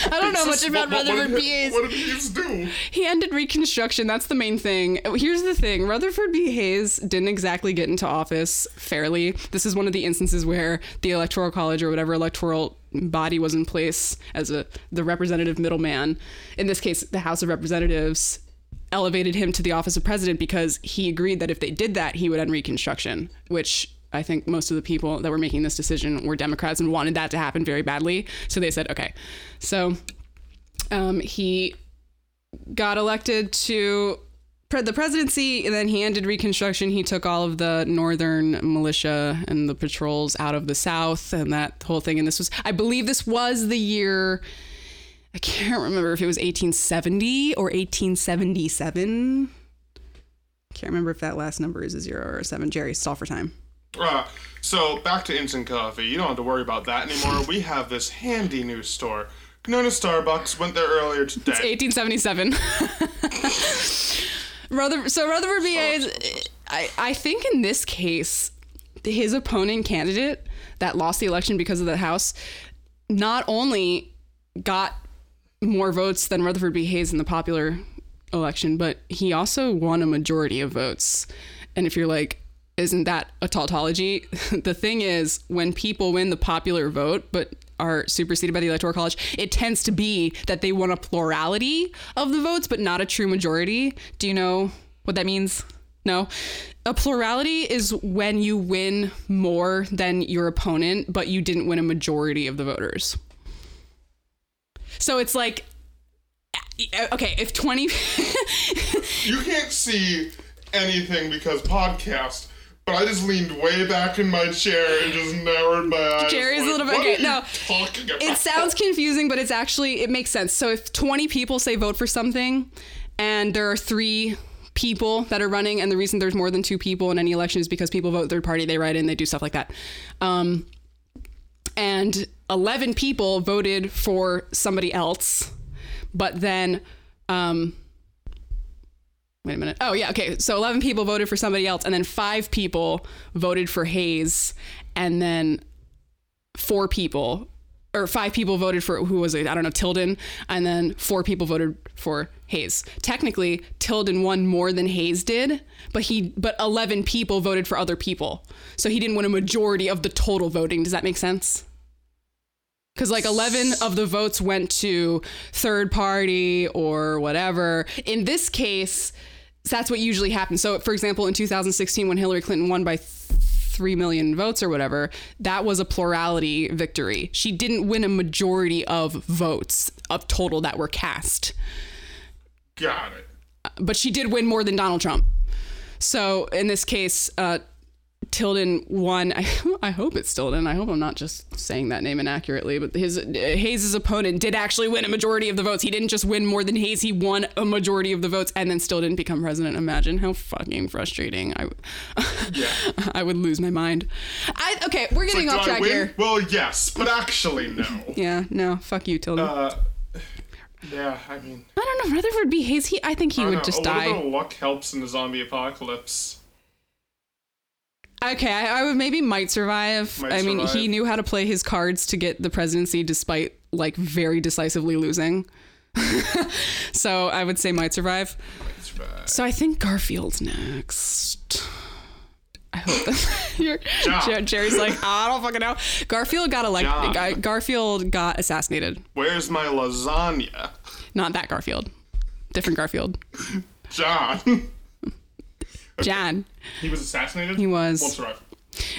I don't know much about Rutherford B. Hayes. What did Hayes do? He ended Reconstruction. That's the main thing. Here's the thing. Rutherford B. Hayes didn't exactly get into office fairly. This is one of the instances where the Electoral College or whatever electoral body was in place as a the representative middleman, in this case, the House of Representatives, elevated him to the office of president because he agreed that if they did that, he would end Reconstruction, which I think most of the people that were making this decision were Democrats and wanted that to happen very badly. So they said, okay. So um, he got elected to pre- the presidency, and then he ended Reconstruction. He took all of the Northern militia and the patrols out of the South and that whole thing. And this was, I believe this was the year, I can't remember if it was eighteen seventy or eighteen seventy-seven. Can't remember if that last number is a zero or a seven. Jerry, stall for time. Uh, so back to instant coffee. You don't have to worry about that anymore. We have this handy new store known as Starbucks. Went there earlier today. It's eighteen seventy-seven. Ruther- so Rutherford B. Hayes, I, I think in this case, his opponent candidate that lost the election because of the House not only got more votes than Rutherford B. Hayes in the popular election, but he also won a majority of votes. And if you're like, isn't that a tautology? The thing is, when people win the popular vote but are superseded by the Electoral College, it tends to be that they won a plurality of the votes but not a true majority. Do you know what that means? No. A plurality is when you win more than your opponent but you didn't win a majority of the voters. So it's like, okay, if twenty... You can't see anything because podcast... But I just leaned way back in my chair and just narrowed my eyes. Jerry's like, a little bit okay. No, it sounds confusing, but it's actually, it makes sense. So if twenty people say vote for something and there are three people that are running, and the reason there's more than two people in any election is because people vote third party, they write in, they do stuff like that. Um, and eleven people voted for somebody else, but then, um, wait a minute. Oh, yeah. Okay. So eleven people voted for somebody else, and then five people voted for Hayes, and then four people or five people voted for, who was it? I don't know, Tilden. And then four people voted for Hayes. Technically, Tilden won more than Hayes did, but he, but eleven people voted for other people. So he didn't win a majority of the total voting. Does that make sense? Because like eleven of the votes went to third party or whatever. In this case, that's what usually happens. So, for example, in two thousand sixteen, when Hillary Clinton won by three million votes or whatever, that was a plurality victory. She didn't win a majority of votes of total that were cast. Got it. But she did win more than Donald Trump. So in this case, uh, Tilden won. I, I hope it's Tilden. I hope I'm not just saying that name inaccurately, but his uh, Hayes's opponent did actually win a majority of the votes. He didn't just win more than Hayes. He won a majority of the votes and then still didn't become president. Imagine how fucking frustrating. I, yeah. I would lose my mind. I, okay, we're getting like, off track here. Well, yes, but actually no. Yeah, no. Fuck you, Tilden. Uh, yeah, I mean. I don't know. Rutherford B. Hayes, he, I think he I would know, just a die. A little bit of luck helps in the zombie apocalypse. Okay, I, I would maybe might survive. Might I mean, survive. He knew how to play his cards to get the presidency despite, like, very decisively losing. So I would say might survive. Might survive. So I think Garfield's next. I hope that you're, Jer- Jerry's like, I don't fucking know. Garfield got elected. Gar- Garfield got assassinated. Where's my lasagna? Not that Garfield. Different Garfield. John. Okay. John. He was assassinated? He was. Won't survive.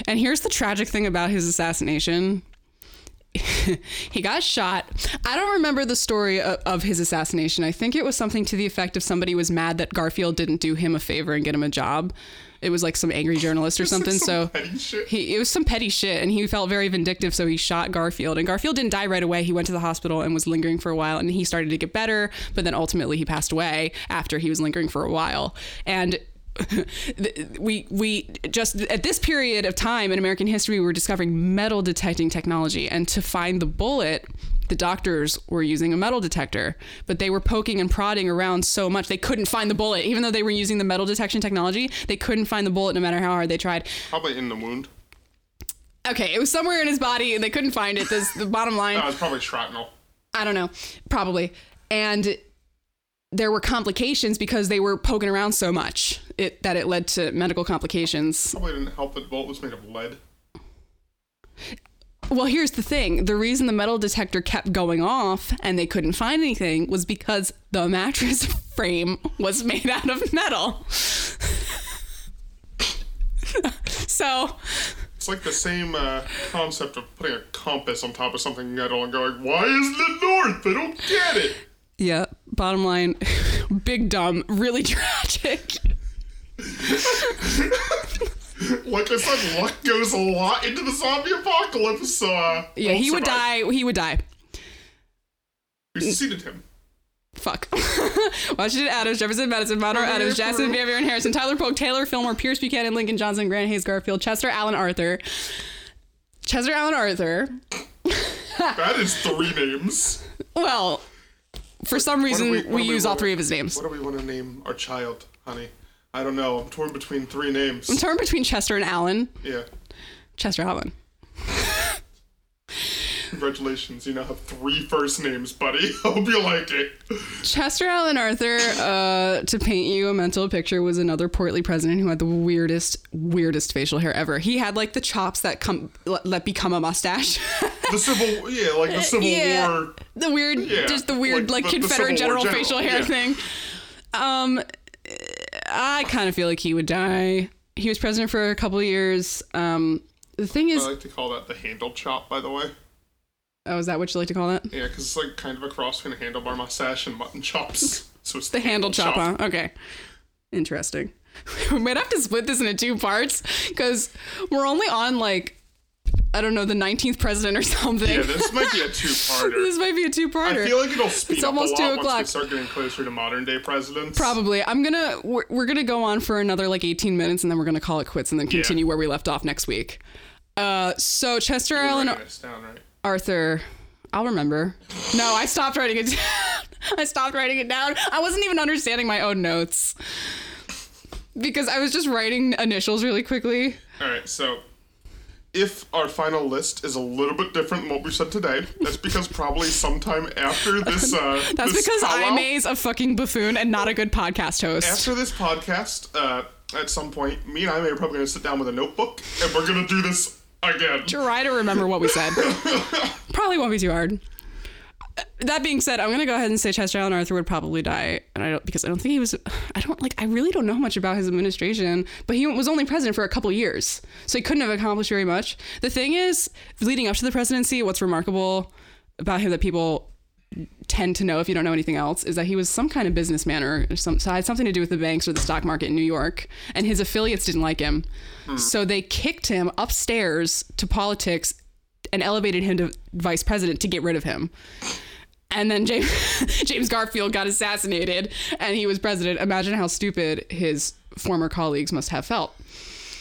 And here's the tragic thing about his assassination. He got shot. I don't remember the story of, of his assassination. I think it was something to the effect of somebody was mad that Garfield didn't do him a favor and get him a job. It was like some angry journalist or something. some so petty shit. He, it was some petty shit, and he felt very vindictive, so he shot Garfield. And Garfield didn't die right away. He went to the hospital and was lingering for a while, and he started to get better, but then ultimately he passed away after he was lingering for a while. And we we just at this period of time in American history, we were discovering metal detecting technology, and to find the bullet, the doctors were using a metal detector, but they were poking and prodding around so much they couldn't find the bullet. Even though they were using the metal detection technology, they couldn't find the bullet no matter how hard they tried. Probably in the wound. Okay, it was somewhere in his body and they couldn't find it. This the bottom line. No, it's probably shrapnel. I don't know, probably. And there were complications because they were poking around so much it, that it led to medical complications. Probably didn't help that the bolt was made of lead. Well, here's the thing. The reason the metal detector kept going off and they couldn't find anything was because the mattress frame was made out of metal. So... It's like the same uh, concept of putting a compass on top of something metal and going, why is the north? I don't get it. Yeah, bottom line, big dumb, really tragic. Like I said, luck goes a lot into the zombie apocalypse. Uh, yeah, he survive. would die. He would die. We succeeded him. Fuck. Washington, Adams, Jefferson, Madison, Monroe, Adams, Jackson, Van Buren, Harrison, Tyler, Polk, Taylor, Fillmore, Pierce, Buchanan, Lincoln, Johnson, Grant, Hayes, Garfield, Chester, Alan Arthur. Chester Alan Arthur. That is three names. Well... For some reason, we, we use we all three of his names. What do we want to name our child, honey? I don't know. I'm torn between three names. I'm torn between Chester and Alan. Yeah. Chester Alan. Congratulations. You now have three first names, buddy. Hope you like it. Chester Alan Arthur, uh, to paint you a mental picture, was another portly president who had the weirdest, weirdest facial hair ever. He had, like, the chops that come that become a mustache. The Civil, yeah, like the Civil yeah. War. The weird, yeah. just the weird, like, like the, Confederate the general, general facial hair yeah. thing. Um, I kind of feel like he would die. He was president for a couple of years. Um, the thing is... I like to call that the handle chop, by the way. Oh, is that what you like to call that? Yeah, because it's like kind of a cross between a handlebar mustache and mutton chops. So it's the, the handle, handle chop, chop, huh? Okay. Interesting. We might have to split this into two parts because we're only on like I don't know, the nineteenth president or something. Yeah, this might be a two-parter. This might be a two-parter. I feel like it'll speed it's up almost a lot two o'clock. Once we start getting closer to modern-day presidents. Probably. I'm gonna we're, we're gonna go on for another like eighteen minutes, and then we're gonna call it quits, and then continue yeah. where we left off next week. Uh, so Chester Alan right? Arthur, I'll remember. No, I stopped writing it. down. I stopped writing it down. I wasn't even understanding my own notes because I was just writing initials really quickly. All right, so. If our final list is a little bit different than what we said today, that's because probably sometime after this... Uh, that's this because Aimee's a fucking buffoon and not a good podcast host. After this podcast, uh, at some point, me and Aimee are probably going to sit down with a notebook, and we're going to do this again. Try to remember what we said. Probably won't be too hard. That being said, I'm going to go ahead and say Chester Alan Arthur would probably die. And I don't, because I don't think he was, I don't like, I really don't know much about his administration, but he was only president for a couple years. So he couldn't have accomplished very much. The thing is, leading up to the presidency, what's remarkable about him that people tend to know if you don't know anything else is that he was some kind of businessman or some, so had something to do with the banks or the stock market in New York, and his affiliates didn't like him. Hmm. So they kicked him upstairs to politics and elevated him to vice president to get rid of him. And then James, James Garfield got assassinated and he was president. Imagine how stupid his former colleagues must have felt.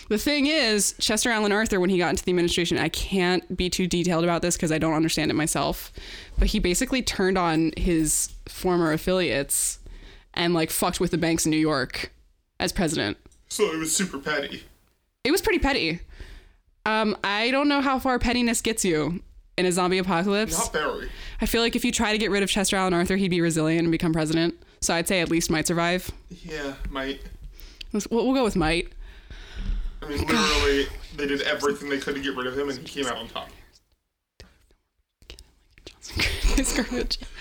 The thing is, Chester Alan Arthur, when he got into the administration, I can't be too detailed about this because I don't understand it myself, but he basically turned on his former affiliates and like fucked with the banks in New York as president. So it was super petty. It was pretty petty. Um, I don't know how far pettiness gets you in a zombie apocalypse. Not very. I feel like if you try to get rid of Chester Alan Arthur, he'd be resilient and become president. So I'd say at least might survive. Yeah, might. We'll, we'll go with might. I mean, literally, they did everything they could to get rid of him, and he came out on top.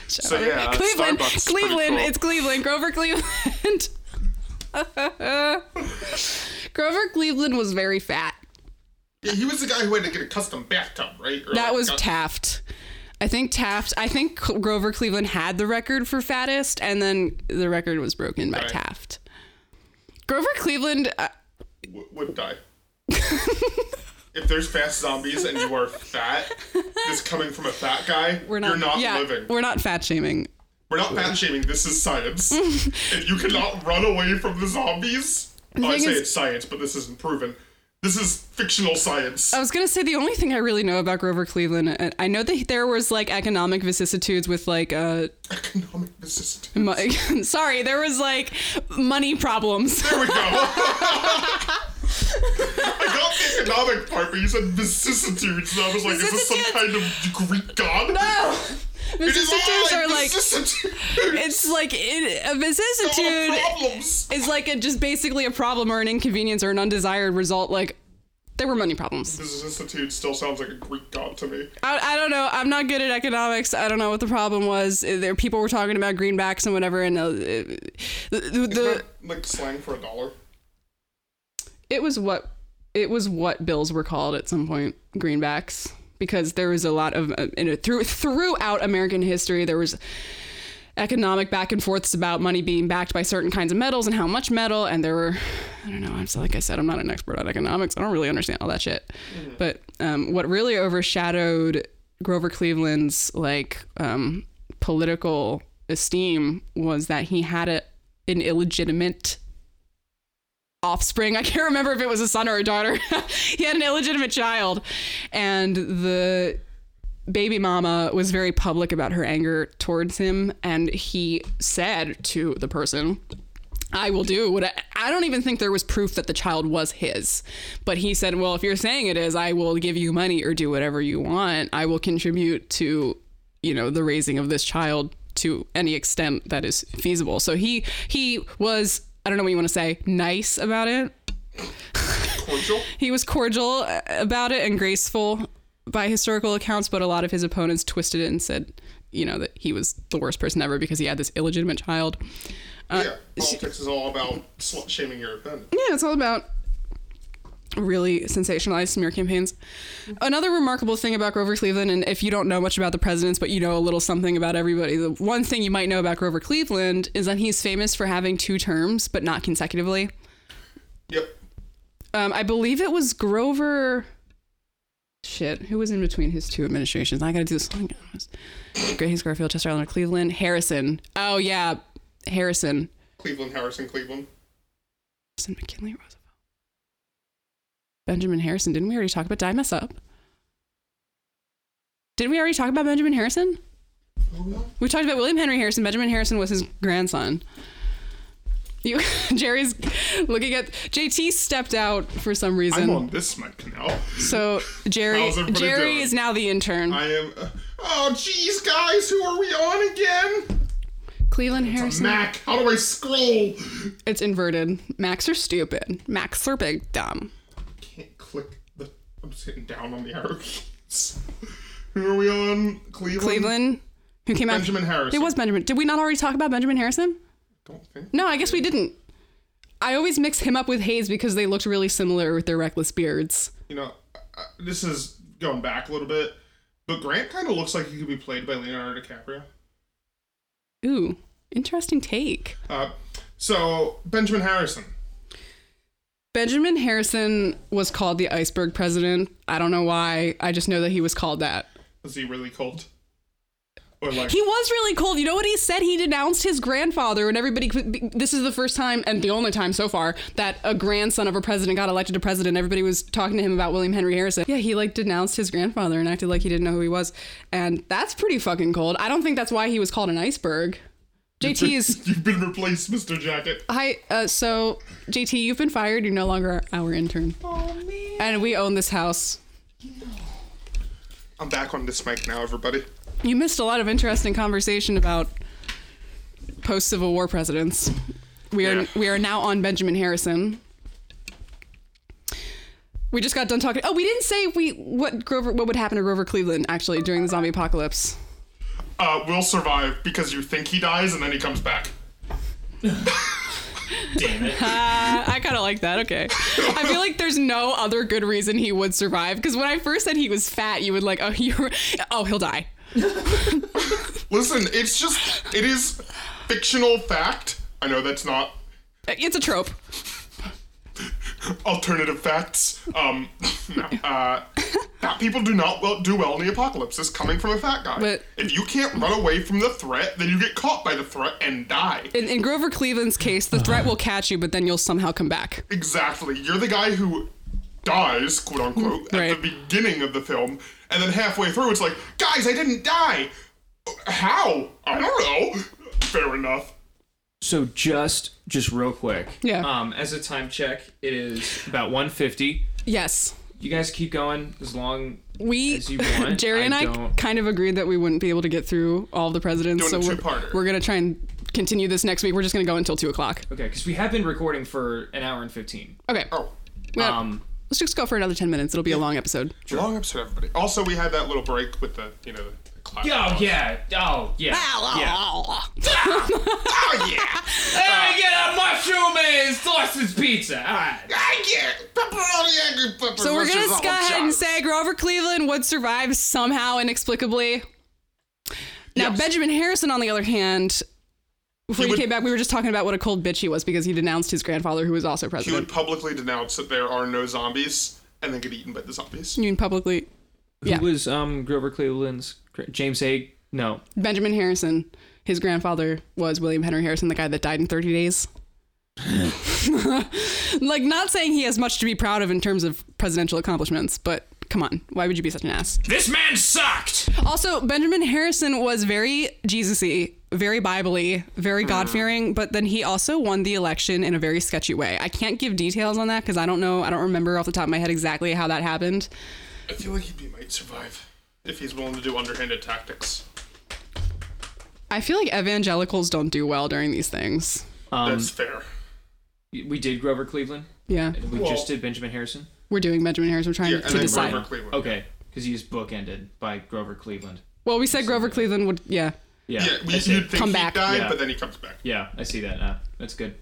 So yeah, Cleveland, Starbucks, Cleveland, cool. It's Cleveland, Grover Cleveland. Grover Cleveland was very fat. Yeah, he was the guy who had to get a custom bathtub, right? Or that like was custom. Taft. I think Taft, I think Grover Cleveland had the record for fattest, and then the record was broken by right. Taft. Grover Cleveland... Uh, w- would die. If there's fast zombies and you are fat, this coming from a fat guy, we're not, you're not yeah, living. We're not fat shaming. We're not fat shaming. This is science. If you cannot run away from the zombies, the oh, I say is, it's science, but this isn't proven. This is fictional science. I was going to say the only thing I really know about Grover Cleveland, and I know that there was like economic vicissitudes with like... Uh, economic vicissitudes. Mo- Sorry, there was like money problems. There we go. I got the economic part, but you said vicissitudes, and I was like, is this some kind of Greek god? No. Vicissitudes are like, it's like it, a vicissitude is like a, just basically a problem or an inconvenience or an undesired result. Like there were money problems. Vicissitude still sounds like a Greek god to me. I, I don't know. I'm not good at economics. I don't know what the problem was. There people were talking about greenbacks and whatever. And uh, the, the, the like slang for a dollar. It was what it was what bills were called at some point. Greenbacks. Because there was a lot of uh, in a, through, throughout American history, there was economic back and forths about money being backed by certain kinds of metals and how much metal. And there were, I don't know, I'm so, like I said, I'm not an expert on economics. I don't really understand all that shit. Mm-hmm. But um, what really overshadowed Grover Cleveland's like um, political esteem was that he had a, an illegitimate offspring. I can't remember if it was a son or a daughter. He had an illegitimate child, and the baby mama was very public about her anger towards him, and he said to the person, I will do what I, I don't even think there was proof that the child was his, but he said, well, if you're saying it is, I will give you money or do whatever you want. I will contribute to, you know, the raising of this child to any extent that is feasible. So he he was, I don't know what you want to say, nice about it. Cordial? He was cordial about it and graceful by historical accounts, but a lot of his opponents twisted it and said, you know, that he was the worst person ever because he had this illegitimate child. Uh, yeah, politics she, is all about slut-shaming your opponent. Yeah, it's all about really sensationalized smear campaigns. Another remarkable thing about Grover Cleveland, and if you don't know much about the presidents, but you know a little something about everybody, the one thing you might know about Grover Cleveland is that he's famous for having two terms, but not consecutively. Yep. Um, I believe it was Grover... shit. Who was in between his two administrations? I gotta do this. Grace Garfield, Chester Alan Cleveland, Harrison. Oh yeah, Harrison. Cleveland, Harrison, Cleveland. Harrison, McKinley, Roosevelt. Benjamin Harrison. Didn't we already talk about? Did I mess up? Did we already talk about Benjamin Harrison? We talked about William Henry Harrison. Benjamin Harrison was his grandson. You, Jerry's looking at J T stepped out for some reason. I'm on this mic now. So Jerry, Jerry is now the intern. I am. Uh, oh, geez, guys, who are we on again? Cleveland it's Harrison. Mac, how do I scroll? It's inverted. Macs are stupid. Macs are big dumb. I can't click the. I'm sitting down on the arrow keys. Who are we on? Cleveland. Cleveland. Who came out? Benjamin Harrison. It was Benjamin. Did we not already talk about Benjamin Harrison? Don't think. No, I guess we didn't. I always mix him up with Hayes because they looked really similar with their reckless beards. You know, uh, this is going back a little bit, but Grant kind of looks like he could be played by Leonardo DiCaprio. Ooh, interesting take. Uh, so, Benjamin Harrison. Benjamin Harrison was called the Iceberg President. I don't know why. I just know that he was called that. Was he really cold? Like, he was really cold. You know what he said? He denounced his grandfather, and everybody. This is the first time, and the only time so far, that a grandson of a president got elected to president. Everybody was talking to him about William Henry Harrison. Yeah, he like denounced his grandfather and acted like he didn't know who he was, and that's pretty fucking cold. I don't think that's why he was called an iceberg. J T is. You've been replaced, Mister Jacket. Hi. Uh, so, J T, you've been fired. You're no longer our intern. Oh man. And we own this house. I'm back on this mic now, everybody. You missed a lot of interesting conversation about post-Civil War presidents. We are yeah. we are now on Benjamin Harrison. We just got done talking. Oh, we didn't say we what Grover what would happen to Grover Cleveland actually during the zombie apocalypse. Uh, we'll survive because you think he dies and then he comes back. Damn it. Uh, I kind of like that. Okay. I feel like there's no other good reason he would survive because when I first said he was fat, you would like, oh, you're, oh, he'll die. Listen, it's just it is fictional fact. I know that's not it's a trope. Alternative facts. Um no. Uh fat people do not well do well in the apocalypse. It's coming from a fat guy. But if you can't run away from the threat, then you get caught by the threat and die. In, in Grover Cleveland's case, the threat will catch you, but then you'll somehow come back. Exactly. You're the guy who dies, quote unquote, at right. the beginning of the film. And then halfway through, it's like, guys, I didn't die. How? I don't know. Fair enough. So just, just real quick. Yeah. Um, as a time check, it is about one fifty. Yes. You guys keep going as long we, as you want. Jerry I and I don't... kind of agreed that we wouldn't be able to get through all of the presidents. Doing so a two-parter. We're, we're going to try and continue this next week. We're just going to go until two o'clock. Okay, because we have been recording for an hour and fifteen. Okay. Oh. Well, um... let's just go for another ten minutes. It'll be a long episode. Sure. Long episode, everybody. Also, we had that little break with the, you know, the clap. Oh, yeah. Oh, yeah. Oh, yeah. Oh, oh yeah. Hey, uh, get a mushroom and sausage pizza. All right. I get pepperoni, angry pepperoni. So we're going to go ahead and say Grover Cleveland would survive somehow inexplicably. Now, yes. Benjamin Harrison, on the other hand... Before he you would, came back, we were just talking about what a cold bitch he was because he denounced his grandfather, who was also president. He would publicly denounce that there are no zombies and then get eaten by the zombies. You mean publicly? Yeah. Who was um, Grover Cleveland's... James A... No. Benjamin Harrison. His grandfather was William Henry Harrison, the guy that died in thirty days. Like, not saying he has much to be proud of in terms of presidential accomplishments, but... Come on, why would you be such an ass? This man sucked! Also, Benjamin Harrison was very Jesus-y, very Bible-y, very God-fearing, but then he also won the election in a very sketchy way. I can't give details on that because I don't know, I don't remember off the top of my head exactly how that happened. I feel like he might survive if he's willing to do underhanded tactics. I feel like evangelicals don't do well during these things. Um, That's fair. We did Grover Cleveland. Yeah. We well, just did Benjamin Harrison. We're doing Benjamin Harrison. We're trying yeah, to, to decide. Okay, because he is bookended by Grover Cleveland. Well, we said so Grover Cleveland would, yeah. Yeah, yeah we, you'd think come back. Died, yeah. But then he comes back. Yeah, I see that now. That's good.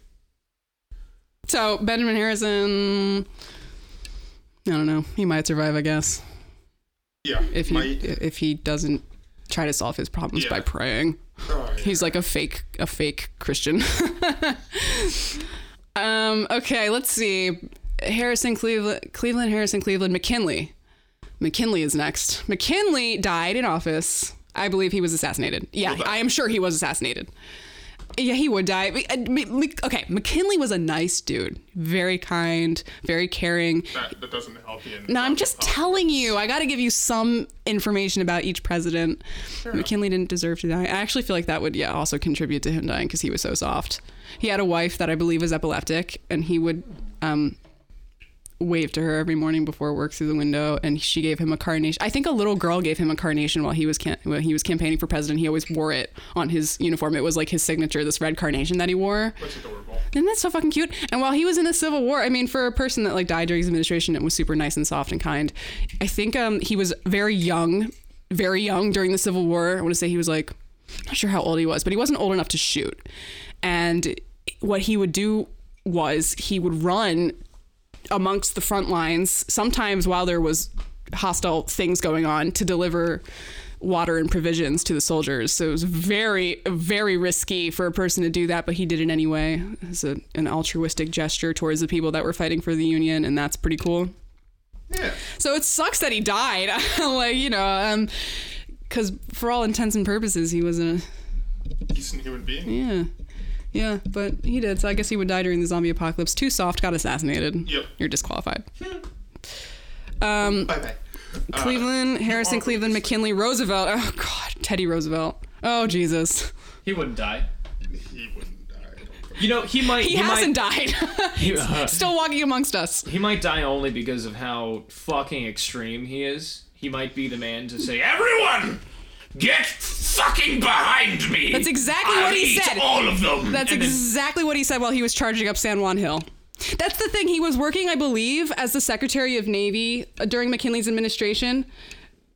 So, Benjamin Harrison, I don't know. He might survive, I guess. Yeah. If he, might. If he doesn't try to solve his problems yeah. by praying. Oh, yeah. He's like a fake, a fake Christian. um. Okay, let's see. Harrison, Cleveland, Cleveland, Harrison, Cleveland, McKinley. McKinley is next. McKinley died in office. I believe he was assassinated. Yeah, I am sure he was assassinated. Yeah, he would die. Okay, McKinley was a nice dude. Very kind, very caring. That, that doesn't help you. No, I'm just telling you. I got to give you some information about each president. Sure. McKinley didn't deserve to die. I actually feel like that would, yeah, also contribute to him dying because he was so soft. He had a wife that I believe was epileptic, and he would um, wave to her every morning before work through the window, and she gave him a carnation. I think a little girl gave him a carnation while he was can- when he was campaigning for president. He always wore it on his uniform. It was like his signature, this red carnation that he wore. That's adorable. Isn't that so fucking cute? And while he was in the Civil War, I mean, for a person that like died during his administration, it was super nice and soft and kind. I think um, he was very young, very young during the Civil War. I want to say he was like, not sure how old he was, but he wasn't old enough to shoot. And what he would do was he would run amongst the front lines, sometimes while there was hostile things going on, to deliver water and provisions to the soldiers. So it was very, very risky for a person to do that, but he did it anyway. It's a, an altruistic gesture towards the people that were fighting for the Union, and that's pretty cool. Yeah. So it sucks that he died. Like, you know, um, because for all intents and purposes, he was a decent human being. Yeah. Yeah, but he did, so I guess he would die during the zombie apocalypse. Too soft, got assassinated. Yep. You're disqualified. um, Bye-bye. Cleveland, uh, Harrison, always. Cleveland, McKinley, Roosevelt. Oh, God, Teddy Roosevelt. Oh, Jesus. He wouldn't die. He wouldn't die. I don't you know, he might... He, he hasn't might, died. He, uh, still walking amongst us. He might die only because of how fucking extreme he is. He might be the man to say, everyone! Get fucking behind me! That's exactly I'll what he eat said. All of them. That's and exactly then- what he said while he was charging up San Juan Hill. That's the thing. He was working, I believe, as the Secretary of Navy during McKinley's administration.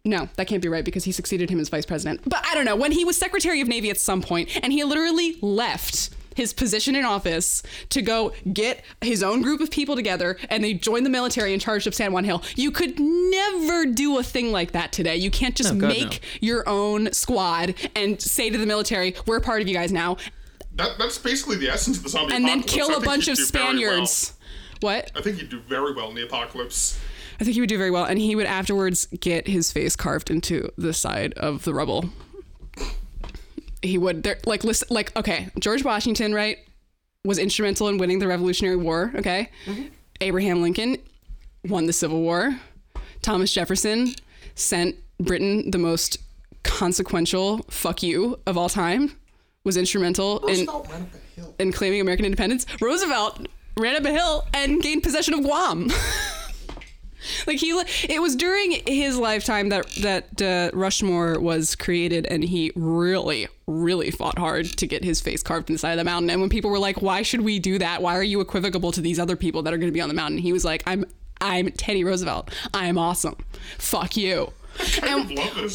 No, that can't be right because he succeeded him as vice president. But I don't know. When he was Secretary of Navy at some point, and he literally left his position in office to go get his own group of people together, and they joined the military and charged up San Juan Hill. You could never do a thing like that today. You can't just oh, God, make no. your own squad and say to the military, we're part of you guys now. That, that's basically the essence of the zombie and apocalypse. And then kill a bunch of Spaniards. Well. What? I think he'd do very well in the apocalypse. I think he would do very well, and he would afterwards get his face carved into the side of the rubble. He would, there, like, listen, like, okay, George Washington, right, was instrumental in winning the Revolutionary War, okay? Mm-hmm. Abraham Lincoln won the Civil War. Thomas Jefferson sent Britain the most consequential fuck you of all time, was instrumental in, in claiming American independence. Roosevelt ran up a hill and gained possession of Guam. Like he, it was during his lifetime that that uh, Rushmore was created, and he really, really fought hard to get his face carved inside the mountain. And when people were like, "Why should we do that? Why are you equivocable to these other people that are going to be on the mountain?" He was like, "I'm, I'm Teddy Roosevelt. I'm awesome. Fuck you." And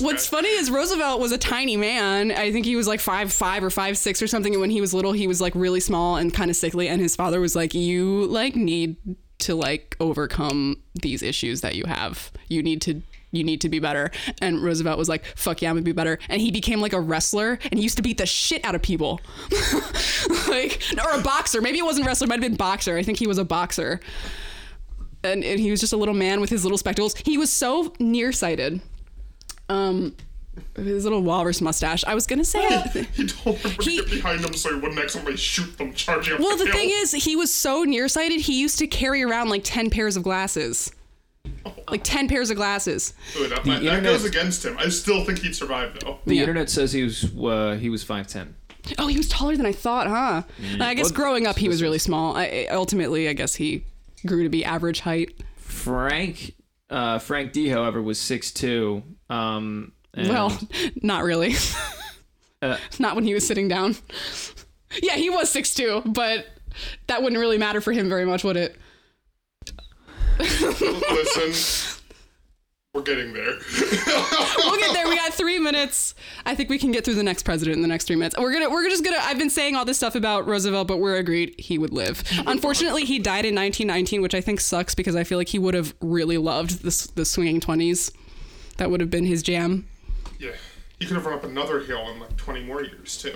what's funny is Roosevelt was a tiny man. I think he was like five five or five six or something. And when he was little, he was like really small and kind of sickly. And his father was like, "You like need." to like overcome these issues that you have. You need to you need to be better. And Roosevelt was like, fuck yeah, I'm gonna be better. And he became like a wrestler, and he used to beat the shit out of people. Like, or a boxer. Maybe it wasn't wrestler, it might have been boxer. I think he was a boxer. And, and he was just a little man with his little spectacles. He was so nearsighted. Um His little walrus mustache. I was gonna say he, he told everybody to get behind him so he wouldn't accidentally shoot them charging up. Well, the, the thing is, he was so nearsighted, he used to carry around like ten pairs of glasses. Oh. Like ten pairs of glasses. Ooh, that, might, that goes against him. I still think he'd survive though. The yeah. internet says he was uh, he was five ten. Oh, he was taller than I thought, huh? Mm. I guess well, growing up he was really small. I, ultimately, I guess he grew to be average height. Frank uh, Frank D, however, was six two. Um And well, not really. uh, not when he was sitting down. Yeah, he was six two, but that wouldn't really matter for him very much, would it? Listen, we're getting there. We'll get there. We got three minutes. I think we can get through the next president in the next three minutes. We're gonna, we're just gonna. I've been saying all this stuff about Roosevelt, but we're agreed he would live. Unfortunately, he died in nineteen nineteen, which I think sucks because I feel like he would have really loved the the swinging twenties. That would have been his jam. Yeah, he could have run up another hill in like twenty more years too.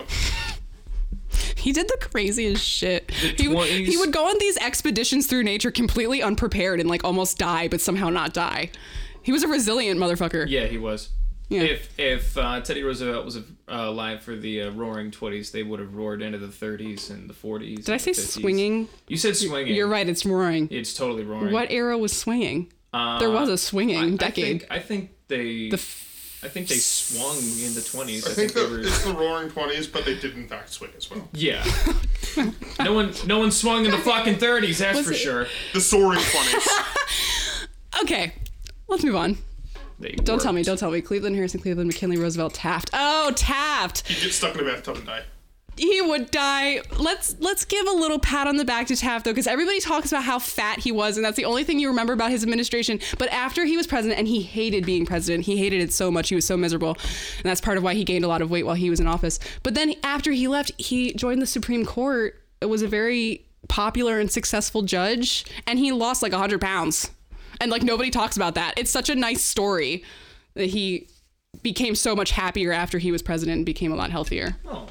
He did the craziest shit. The he, he would go on these expeditions through nature completely unprepared and like almost die, but somehow not die. He was a resilient motherfucker. Yeah, he was. Yeah. If if uh, Teddy Roosevelt was uh, alive for the uh, Roaring Twenties, they would have roared into the thirties and the forties. Did I say fifties. Swinging? You said swinging. You're right. It's roaring. It's totally roaring. What era was swinging? Uh, there was a swinging I, decade. I think, I think they. The f- I think they swung in the twenties. I, I think, think the, they were... it's the Roaring Twenties, but they did in fact swing as well. Yeah. no one, no one swung in the fucking thirties. That's was for it... sure. The Soaring Twenties. Okay, let's move on. They don't worked. tell me, don't tell me. Cleveland, Harrison, Cleveland, McKinley, Roosevelt, Taft. Oh, Taft. He'd get stuck in a bathtub and die. He would die. Let's let's give a little pat on the back to Taft, though, because everybody talks about how fat he was, and that's the only thing you remember about his administration. But after he was president, and he hated being president, he hated it so much, he was so miserable, and that's part of why he gained a lot of weight while he was in office. But then after he left, he joined the Supreme Court. It was a very popular and successful judge, and he lost like one hundred pounds. And like nobody talks about that. It's such a nice story that he became so much happier after he was president and became a lot healthier. Oh.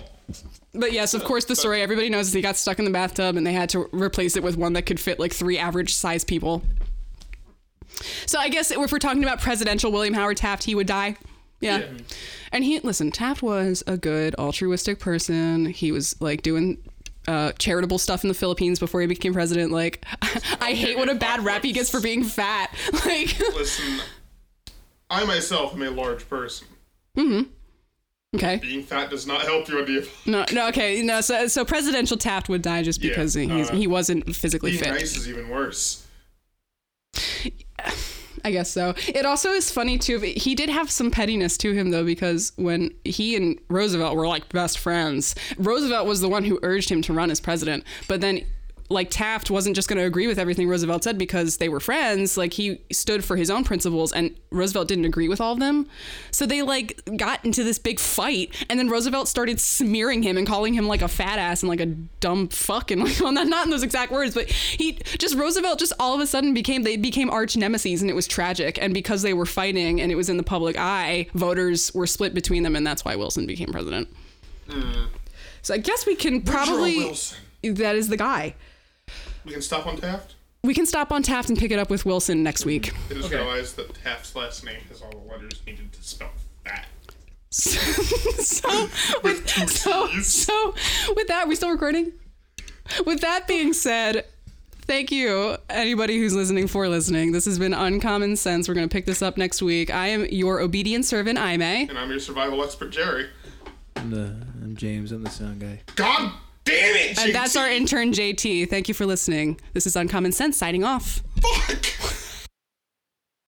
But yes, of course, the story everybody knows is he got stuck in the bathtub and they had to replace it with one that could fit like three average size people. So I guess if we're talking about presidential William Howard Taft, he would die. Yeah. yeah. And he, listen, Taft was a good altruistic person. He was like doing... Uh, charitable stuff in the Philippines before he became president. Like, I hate what a bad rap he gets for being fat. Like, listen, I myself am a large person. Mm-hmm. Okay. Being fat does not help you idea. No, no, okay, no. So, so presidential Taft would die just because yeah, he's, uh, he wasn't physically being fit. Being nice is even worse. I guess so. It also is funny too. But he did have some pettiness to him though, because when he and Roosevelt were like best friends, Roosevelt was the one who urged him to run as president. But then, like, Taft wasn't just going to agree with everything Roosevelt said because they were friends. Like, he stood for his own principles, and Roosevelt didn't agree with all of them. So they like got into this big fight, and then Roosevelt started smearing him and calling him like a fat ass and like a dumb fuck and like, well, not, not in those exact words, but he just Roosevelt just all of a sudden became they became arch nemeses, and it was tragic. And because they were fighting and it was in the public eye, voters were split between them, and that's why Wilson became president. Mm. So I guess we can probably Woodrow Wilson. That is the guy. We can stop on Taft? We can stop on Taft and pick it up with Wilson next week. I just okay. realized that Taft's last name has all the letters needed to spell fat. So, so, with, so, so with that, are we still recording? With that being said, thank you, anybody who's listening, for listening. This has been Uncommon Sense. We're going to pick this up next week. I am your obedient servant, Aimee. And I'm your survival expert, Jerry. I'm, the, I'm James. I'm the sound guy. God damn it, J T. And that's our intern, J T. Thank you for listening. This is Uncommon Sense signing off. Fuck!